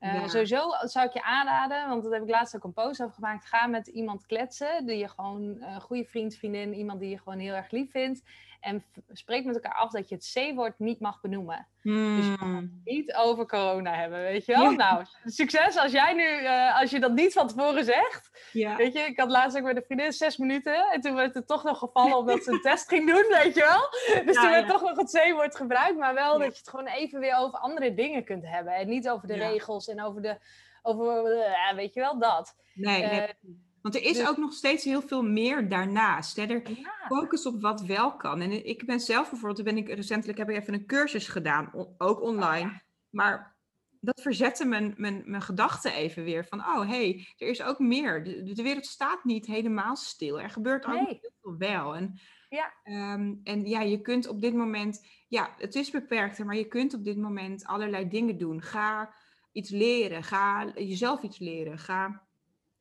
Uh, ja. Sowieso zou ik je aanraden, want dat heb ik laatst ook een post over gemaakt. Ga met iemand kletsen, die je gewoon een uh, goede vriend, vriendin, iemand die je gewoon heel erg lief vindt. En spreek met elkaar af dat je het C-woord niet mag benoemen. Hmm. Dus je mag het niet over corona hebben, weet je wel? Ja. Nou, succes als jij nu, uh, als je dat niet van tevoren zegt. Ja. Weet je, ik had laatst ook met een vriendin zes minuten. En toen werd het toch nog gevallen omdat ze een test ging doen, weet je wel? Dus ja, toen werd ja. toch nog het C-woord gebruikt. Maar wel ja. dat je het gewoon even weer over andere dingen kunt hebben. En niet over de ja. regels en over de... Over, uh, weet je wel, dat. Nee, uh, nee. Want er is dus ook nog steeds heel veel meer daarnaast. Hè? Er ja. focus op wat wel kan. En ik ben zelf bijvoorbeeld, ben ik, recentelijk heb ik even een cursus gedaan, on, ook online. Oh, ja. Maar dat verzette mijn, mijn, mijn gedachten even weer. Van, oh, hé, hey, er is ook meer. De, de wereld staat niet helemaal stil. Er gebeurt ook nee. heel veel wel. En ja. Um, en ja, je kunt op dit moment... Ja, het is beperkter, maar je kunt op dit moment allerlei dingen doen. Ga iets leren. Ga jezelf iets leren. Ga...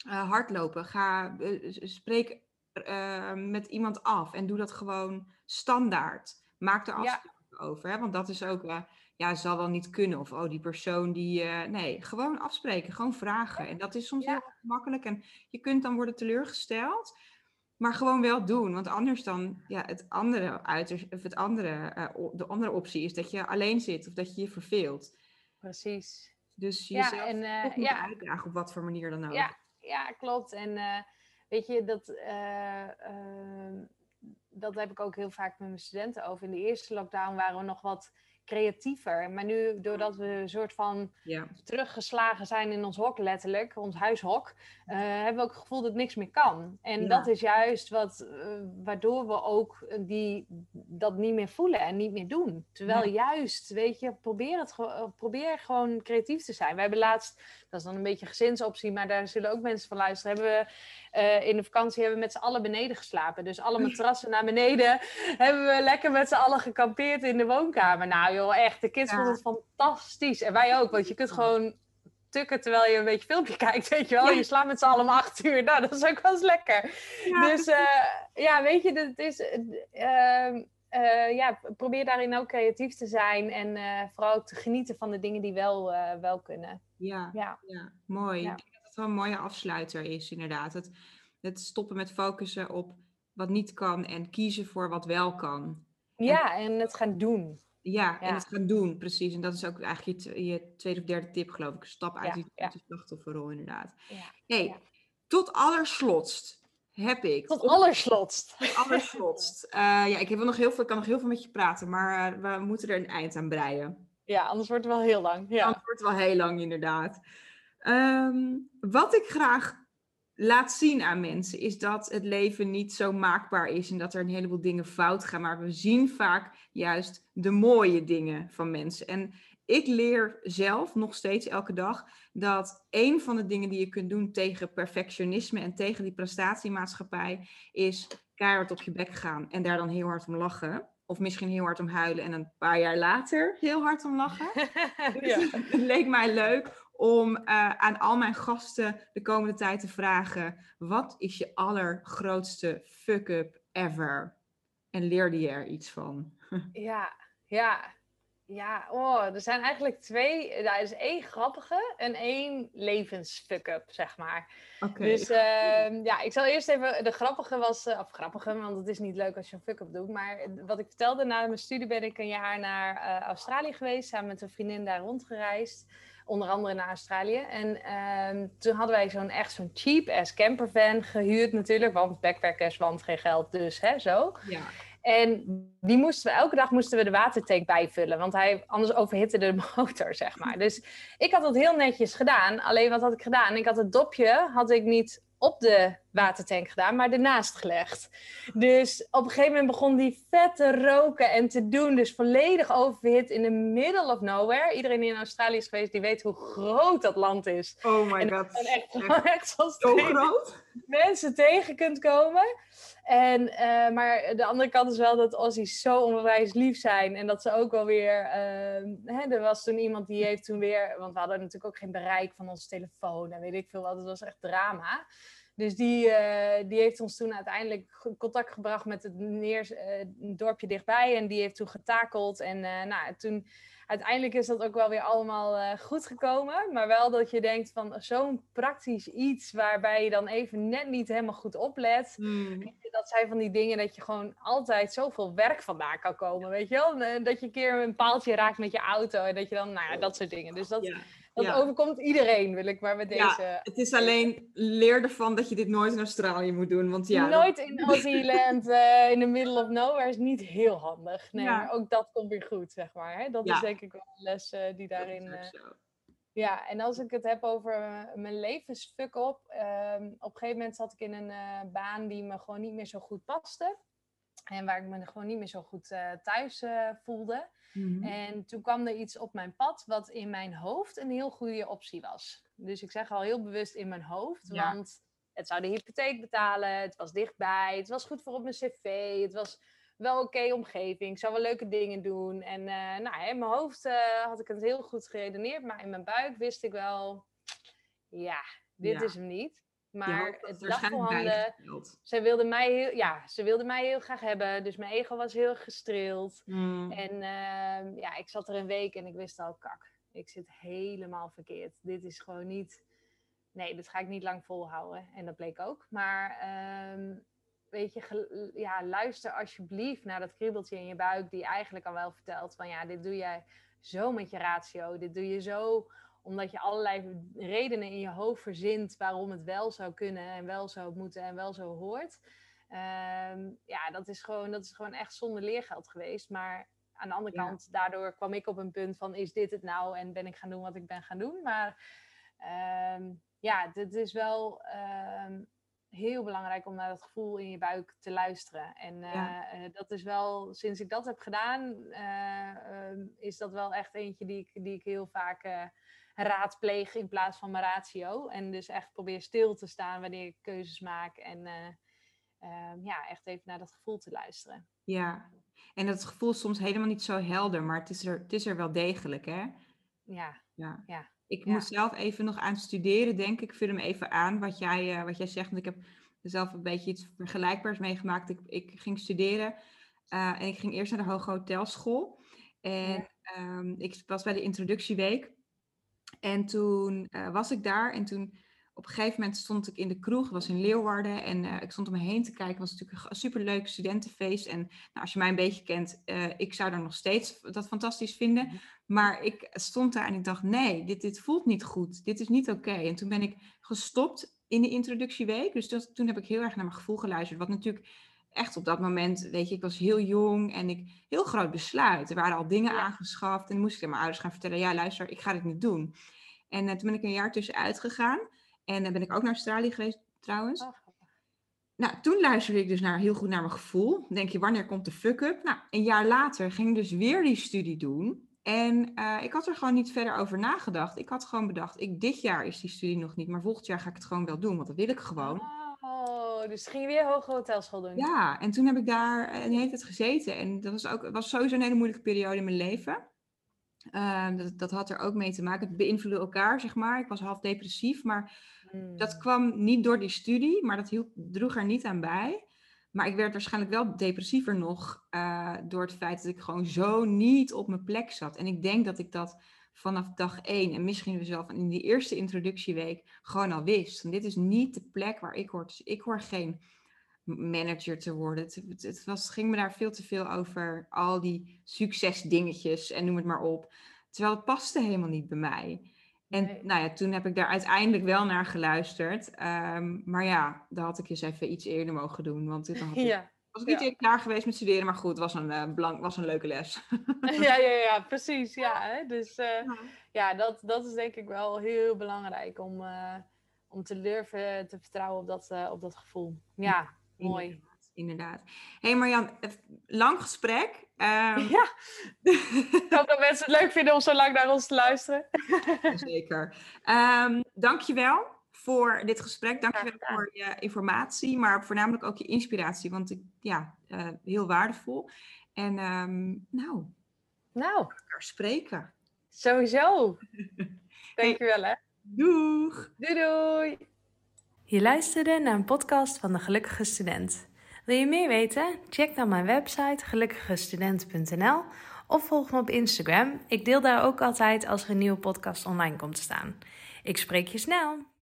Uh, hardlopen, ga, uh, spreek uh, met iemand af en doe dat gewoon standaard. Maak er afspraken ja. over, hè? Want dat is ook, uh, ja, zal wel niet kunnen. Of oh, die persoon die, uh, nee, gewoon afspreken, gewoon vragen. En dat is soms ja. heel makkelijk en je kunt dan worden teleurgesteld, maar gewoon wel doen. Want anders dan, ja, het andere uiterst, of het andere, uh, de andere optie is dat je alleen zit of dat je je verveelt. Precies. Dus jezelf ja, en, uh, ook moet ja. uitdagen op wat voor manier dan ook. Ja. Ja, klopt. En uh, weet je, dat, uh, uh, dat heb ik ook heel vaak met mijn studenten over. In de eerste lockdown waren we nog wat creatiever. Maar nu, doordat we een soort van ja. teruggeslagen zijn in ons hok letterlijk, ons huishok, uh, hebben we ook het gevoel dat niks meer kan. En ja. dat is juist wat, uh, waardoor we ook die, dat niet meer voelen en niet meer doen. Terwijl ja. juist, weet je, probeer, het, uh, probeer gewoon creatief te zijn. We hebben laatst, dat is dan een beetje gezinsoptie, maar daar zullen ook mensen van luisteren, hebben we uh, in de vakantie hebben we met z'n allen beneden geslapen. Dus alle matrassen naar beneden hebben we lekker met z'n allen gekampeerd in de woonkamer. Nou joh, echt, de kids ja. vonden het fantastisch. En wij ook, want je kunt gewoon tukken terwijl je een beetje filmpje kijkt, weet je wel. Ja. Je slaapt met z'n allen om acht uur. Nou, dat is ook wel eens lekker. Ja, dus uh, ja, weet je, dat is... Uh, Uh, ja, probeer daarin ook creatief te zijn en uh, vooral ook te genieten van de dingen die wel, uh, wel kunnen. Ja, ja. ja mooi. Ja. Ik denk dat het wel een mooie afsluiter is, inderdaad. Het, het stoppen met focussen op wat niet kan en kiezen voor wat wel kan. Ja, en, en het gaan doen. Ja, ja, en het gaan doen, precies. En dat is ook eigenlijk je, je tweede of derde tip, geloof ik. Stap uit ja, die ja. slachtofferrol, inderdaad. Ja, hey, ja. tot allerslots. Heb ik. Tot allerslotst. Tot allerslotst. Uh, ja, ik, heb nog heel veel, ik kan nog heel veel met je praten, maar uh, we moeten er een eind aan breien. Ja, anders wordt het wel heel lang. Ja. Anders wordt het wel heel lang, inderdaad. Um, wat ik graag laat zien aan mensen, is dat het leven niet zo maakbaar is en dat er een heleboel dingen fout gaan, maar we zien vaak juist de mooie dingen van mensen. En ik leer zelf nog steeds elke dag dat een van de dingen die je kunt doen tegen perfectionisme en tegen die prestatiemaatschappij is keihard op je bek gaan en daar dan heel hard om lachen. Of misschien heel hard om huilen en een paar jaar later heel hard om lachen. Ja. Dus het leek mij leuk om uh, aan al mijn gasten de komende tijd te vragen: wat is je allergrootste fuck-up ever? En leerde je er iets van? Ja, ja. Ja, oh, er zijn eigenlijk twee. Daar is één grappige en één levensfuck-up, zeg maar. Okay. Dus uh, ja, ik zal eerst even... De grappige was... Uh, of grappige, want het is niet leuk als je een fuck-up doet. Maar wat ik vertelde, na mijn studie ben ik een jaar naar uh, Australië geweest. Samen met een vriendin daar rondgereisd. Onder andere naar Australië. En uh, toen hadden wij zo'n echt zo'n cheap-ass campervan gehuurd natuurlijk. Want backpackers, want geen geld, dus hè, zo. Ja. En die moesten we, elke dag moesten we de watertank bijvullen. Want hij, anders overhitte de motor, zeg maar. Dus ik had dat heel netjes gedaan. Alleen wat had ik gedaan? Ik had het dopje had ik niet op de watertank gedaan, maar ernaast gelegd. Dus op een gegeven moment begon die vet te roken en te doen. Dus volledig overhit in the middle of nowhere. Iedereen die in Australië is geweest, die weet hoe groot dat land is. Oh my en god. En echt, echt, echt zo groot. Mensen tegen kunt komen. En, uh, maar de andere kant is wel dat Aussies zo onwijs lief zijn. En dat ze ook wel weer... Uh, hè, er was toen iemand die heeft toen weer... Want we hadden natuurlijk ook geen bereik van onze telefoon. En weet ik veel wat. Het was echt drama. Dus die, uh, die heeft ons toen uiteindelijk contact gebracht met het neers, uh, dorpje dichtbij. En die heeft toen getakeld. En uh, nou, toen, uiteindelijk is dat ook wel weer allemaal uh, goed gekomen. Maar wel dat je denkt van zo'n praktisch iets waarbij je dan even net niet helemaal goed oplet. Mm. Dat zijn van die dingen dat je gewoon altijd zoveel werk vandaan kan komen. Weet je wel? Dat je een keer een paaltje raakt met je auto. En dat je dan, nou ja, dat soort dingen. Dus dat... Ja. Dat ja. overkomt iedereen, wil ik maar met deze... Ja, het is alleen, leer ervan dat je dit nooit in Australië moet doen. Want ja, nooit dat... in Aussie-land, uh, in the middle of nowhere, is niet heel handig. Nee, ja. maar ook dat komt weer goed, zeg maar. Hè? Dat ja. is denk ik wel een les uh, die daarin... Uh... Ja, en als ik het heb over uh, mijn levensfuck op... Uh, op een gegeven moment zat ik in een uh, baan die me gewoon niet meer zo goed paste. En waar ik me gewoon niet meer zo goed uh, thuis uh, voelde. Mm-hmm. En toen kwam er iets op mijn pad wat in mijn hoofd een heel goede optie was. Dus ik zeg al heel bewust in mijn hoofd, ja. want het zou de hypotheek betalen, het was dichtbij, het was goed voor op mijn cv, het was wel oké okay omgeving, ik zou wel leuke dingen doen. En uh, nou, in mijn hoofd uh, had ik het heel goed geredeneerd, maar in mijn buik wist ik wel, ja, dit ja. is hem niet. Maar het lag voor handen. Ze wilde mij heel, ja, ze wilde mij heel graag hebben. Dus mijn ego was heel gestreeld. Mm. En uh, ja, ik zat er een week en ik wist al, kak. Ik zit helemaal verkeerd. Dit is gewoon niet... Nee, dit ga ik niet lang volhouden. En dat bleek ook. Maar um, weet je, ge, ja, luister alsjeblieft naar dat kriebeltje in je buik. Die eigenlijk al wel vertelt van ja, dit doe jij zo met je ratio. Dit doe je zo... Omdat je allerlei redenen in je hoofd verzint waarom het wel zou kunnen en wel zou moeten en wel zo hoort. Um, ja, dat is, gewoon, dat is gewoon echt zonder leergeld geweest. Maar aan de andere ja. kant, daardoor kwam ik op een punt van, is dit het nou? En ben ik gaan doen wat ik ben gaan doen? Maar um, ja, het is wel um, heel belangrijk om naar dat gevoel in je buik te luisteren. En uh, ja. uh, dat is wel, sinds ik dat heb gedaan, uh, um, is dat wel echt eentje die ik, die ik heel vaak... Uh, raadpleeg in plaats van mijn ratio. En dus echt probeer stil te staan wanneer ik keuzes maak. En uh, uh, ja, echt even naar dat gevoel te luisteren. Ja, en dat gevoel is soms helemaal niet zo helder. Maar het is er, het is er wel degelijk, hè? Ja, ja. ja. Ik ja. moet zelf even nog aan studeren, denk ik. Ik vul hem even aan wat jij, uh, wat jij zegt. Want ik heb zelf een beetje iets vergelijkbaars meegemaakt. Ik, ik ging studeren uh, en ik ging eerst naar de Hoge Hotelschool. En ja. um, ik was bij de introductieweek. En toen uh, was ik daar en toen op een gegeven moment stond ik in de kroeg, was in Leeuwarden en uh, ik stond om me heen te kijken. Het was natuurlijk een superleuk studentenfeest en nou, als je mij een beetje kent, uh, ik zou daar nog steeds dat fantastisch vinden. Maar ik stond daar en ik dacht, nee, dit, dit voelt niet goed, dit is niet oké. Okay. En toen ben ik gestopt in de introductieweek, dus dat, toen heb ik heel erg naar mijn gevoel geluisterd, wat natuurlijk... Echt op dat moment, weet je, ik was heel jong en ik heel groot besluit. Er waren al dingen ja. aangeschaft en moest ik aan mijn ouders gaan vertellen. Ja, luister, ik ga dit niet doen. En uh, toen ben ik een jaar tussenuit gegaan. En dan uh, ben ik ook naar Australië geweest trouwens. Oh. Nou, toen luisterde ik dus naar, heel goed naar mijn gevoel. Denk je, wanneer komt de fuck-up? Nou, een jaar later ging ik dus weer die studie doen. En uh, ik had er gewoon niet verder over nagedacht. Ik had gewoon bedacht, ik, dit jaar is die studie nog niet. Maar volgend jaar ga ik het gewoon wel doen, want dat wil ik gewoon. Oh. Dus ging je weer Hoge Hotelschool doen? Ja, en toen heb ik daar een hele tijd gezeten. En dat was, ook, was sowieso een hele moeilijke periode in mijn leven. Uh, dat, dat had er ook mee te maken. Het beïnvloedde elkaar, zeg maar. Ik was half depressief, maar mm. dat kwam niet door die studie. Maar dat hielp, droeg er niet aan bij. Maar ik werd waarschijnlijk wel depressiever nog uh, door het feit dat ik gewoon zo niet op mijn plek zat. En ik denk dat ik dat vanaf dag één en misschien we zelf in die eerste introductieweek gewoon al wist. En dit is niet de plek waar ik hoor. Dus ik hoor geen manager te worden. Het, het, het was, ging me daar veel te veel over al die succesdingetjes en noem het maar op. Terwijl het paste helemaal niet bij mij. En nee. nou ja, toen heb ik daar uiteindelijk wel naar geluisterd. Um, maar ja, daar had ik eens even iets eerder mogen doen. Want dit had ik... ja. Ik was niet ja. heel klaar geweest met studeren, maar goed, het was een, uh, belang, was een leuke les. ja, ja, ja, precies. Ja, hè? Dus uh, ja, ja dat, dat is denk ik wel heel belangrijk om, uh, om te durven te vertrouwen op dat, uh, op dat gevoel. Ja, ja, mooi. Inderdaad. inderdaad. Hé hey Marjan, lang gesprek. Um... Ja, ik hoop dat mensen het leuk vinden om zo lang naar ons te luisteren. Zeker. Um, dankjewel. Voor dit gesprek. Dankjewel voor je informatie, maar voornamelijk ook je inspiratie, want ik, ja, uh, heel waardevol. En um, nou, nou, elkaar spreken. Sowieso. Dankjewel, hè. Doeg. Doei, doei. Je luisterde naar een podcast van de Gelukkige Student. Wil je meer weten? Check dan mijn website gelukkige student punt n l of volg me op Instagram. Ik deel daar ook altijd als er een nieuwe podcast online komt te staan. Ik spreek je snel.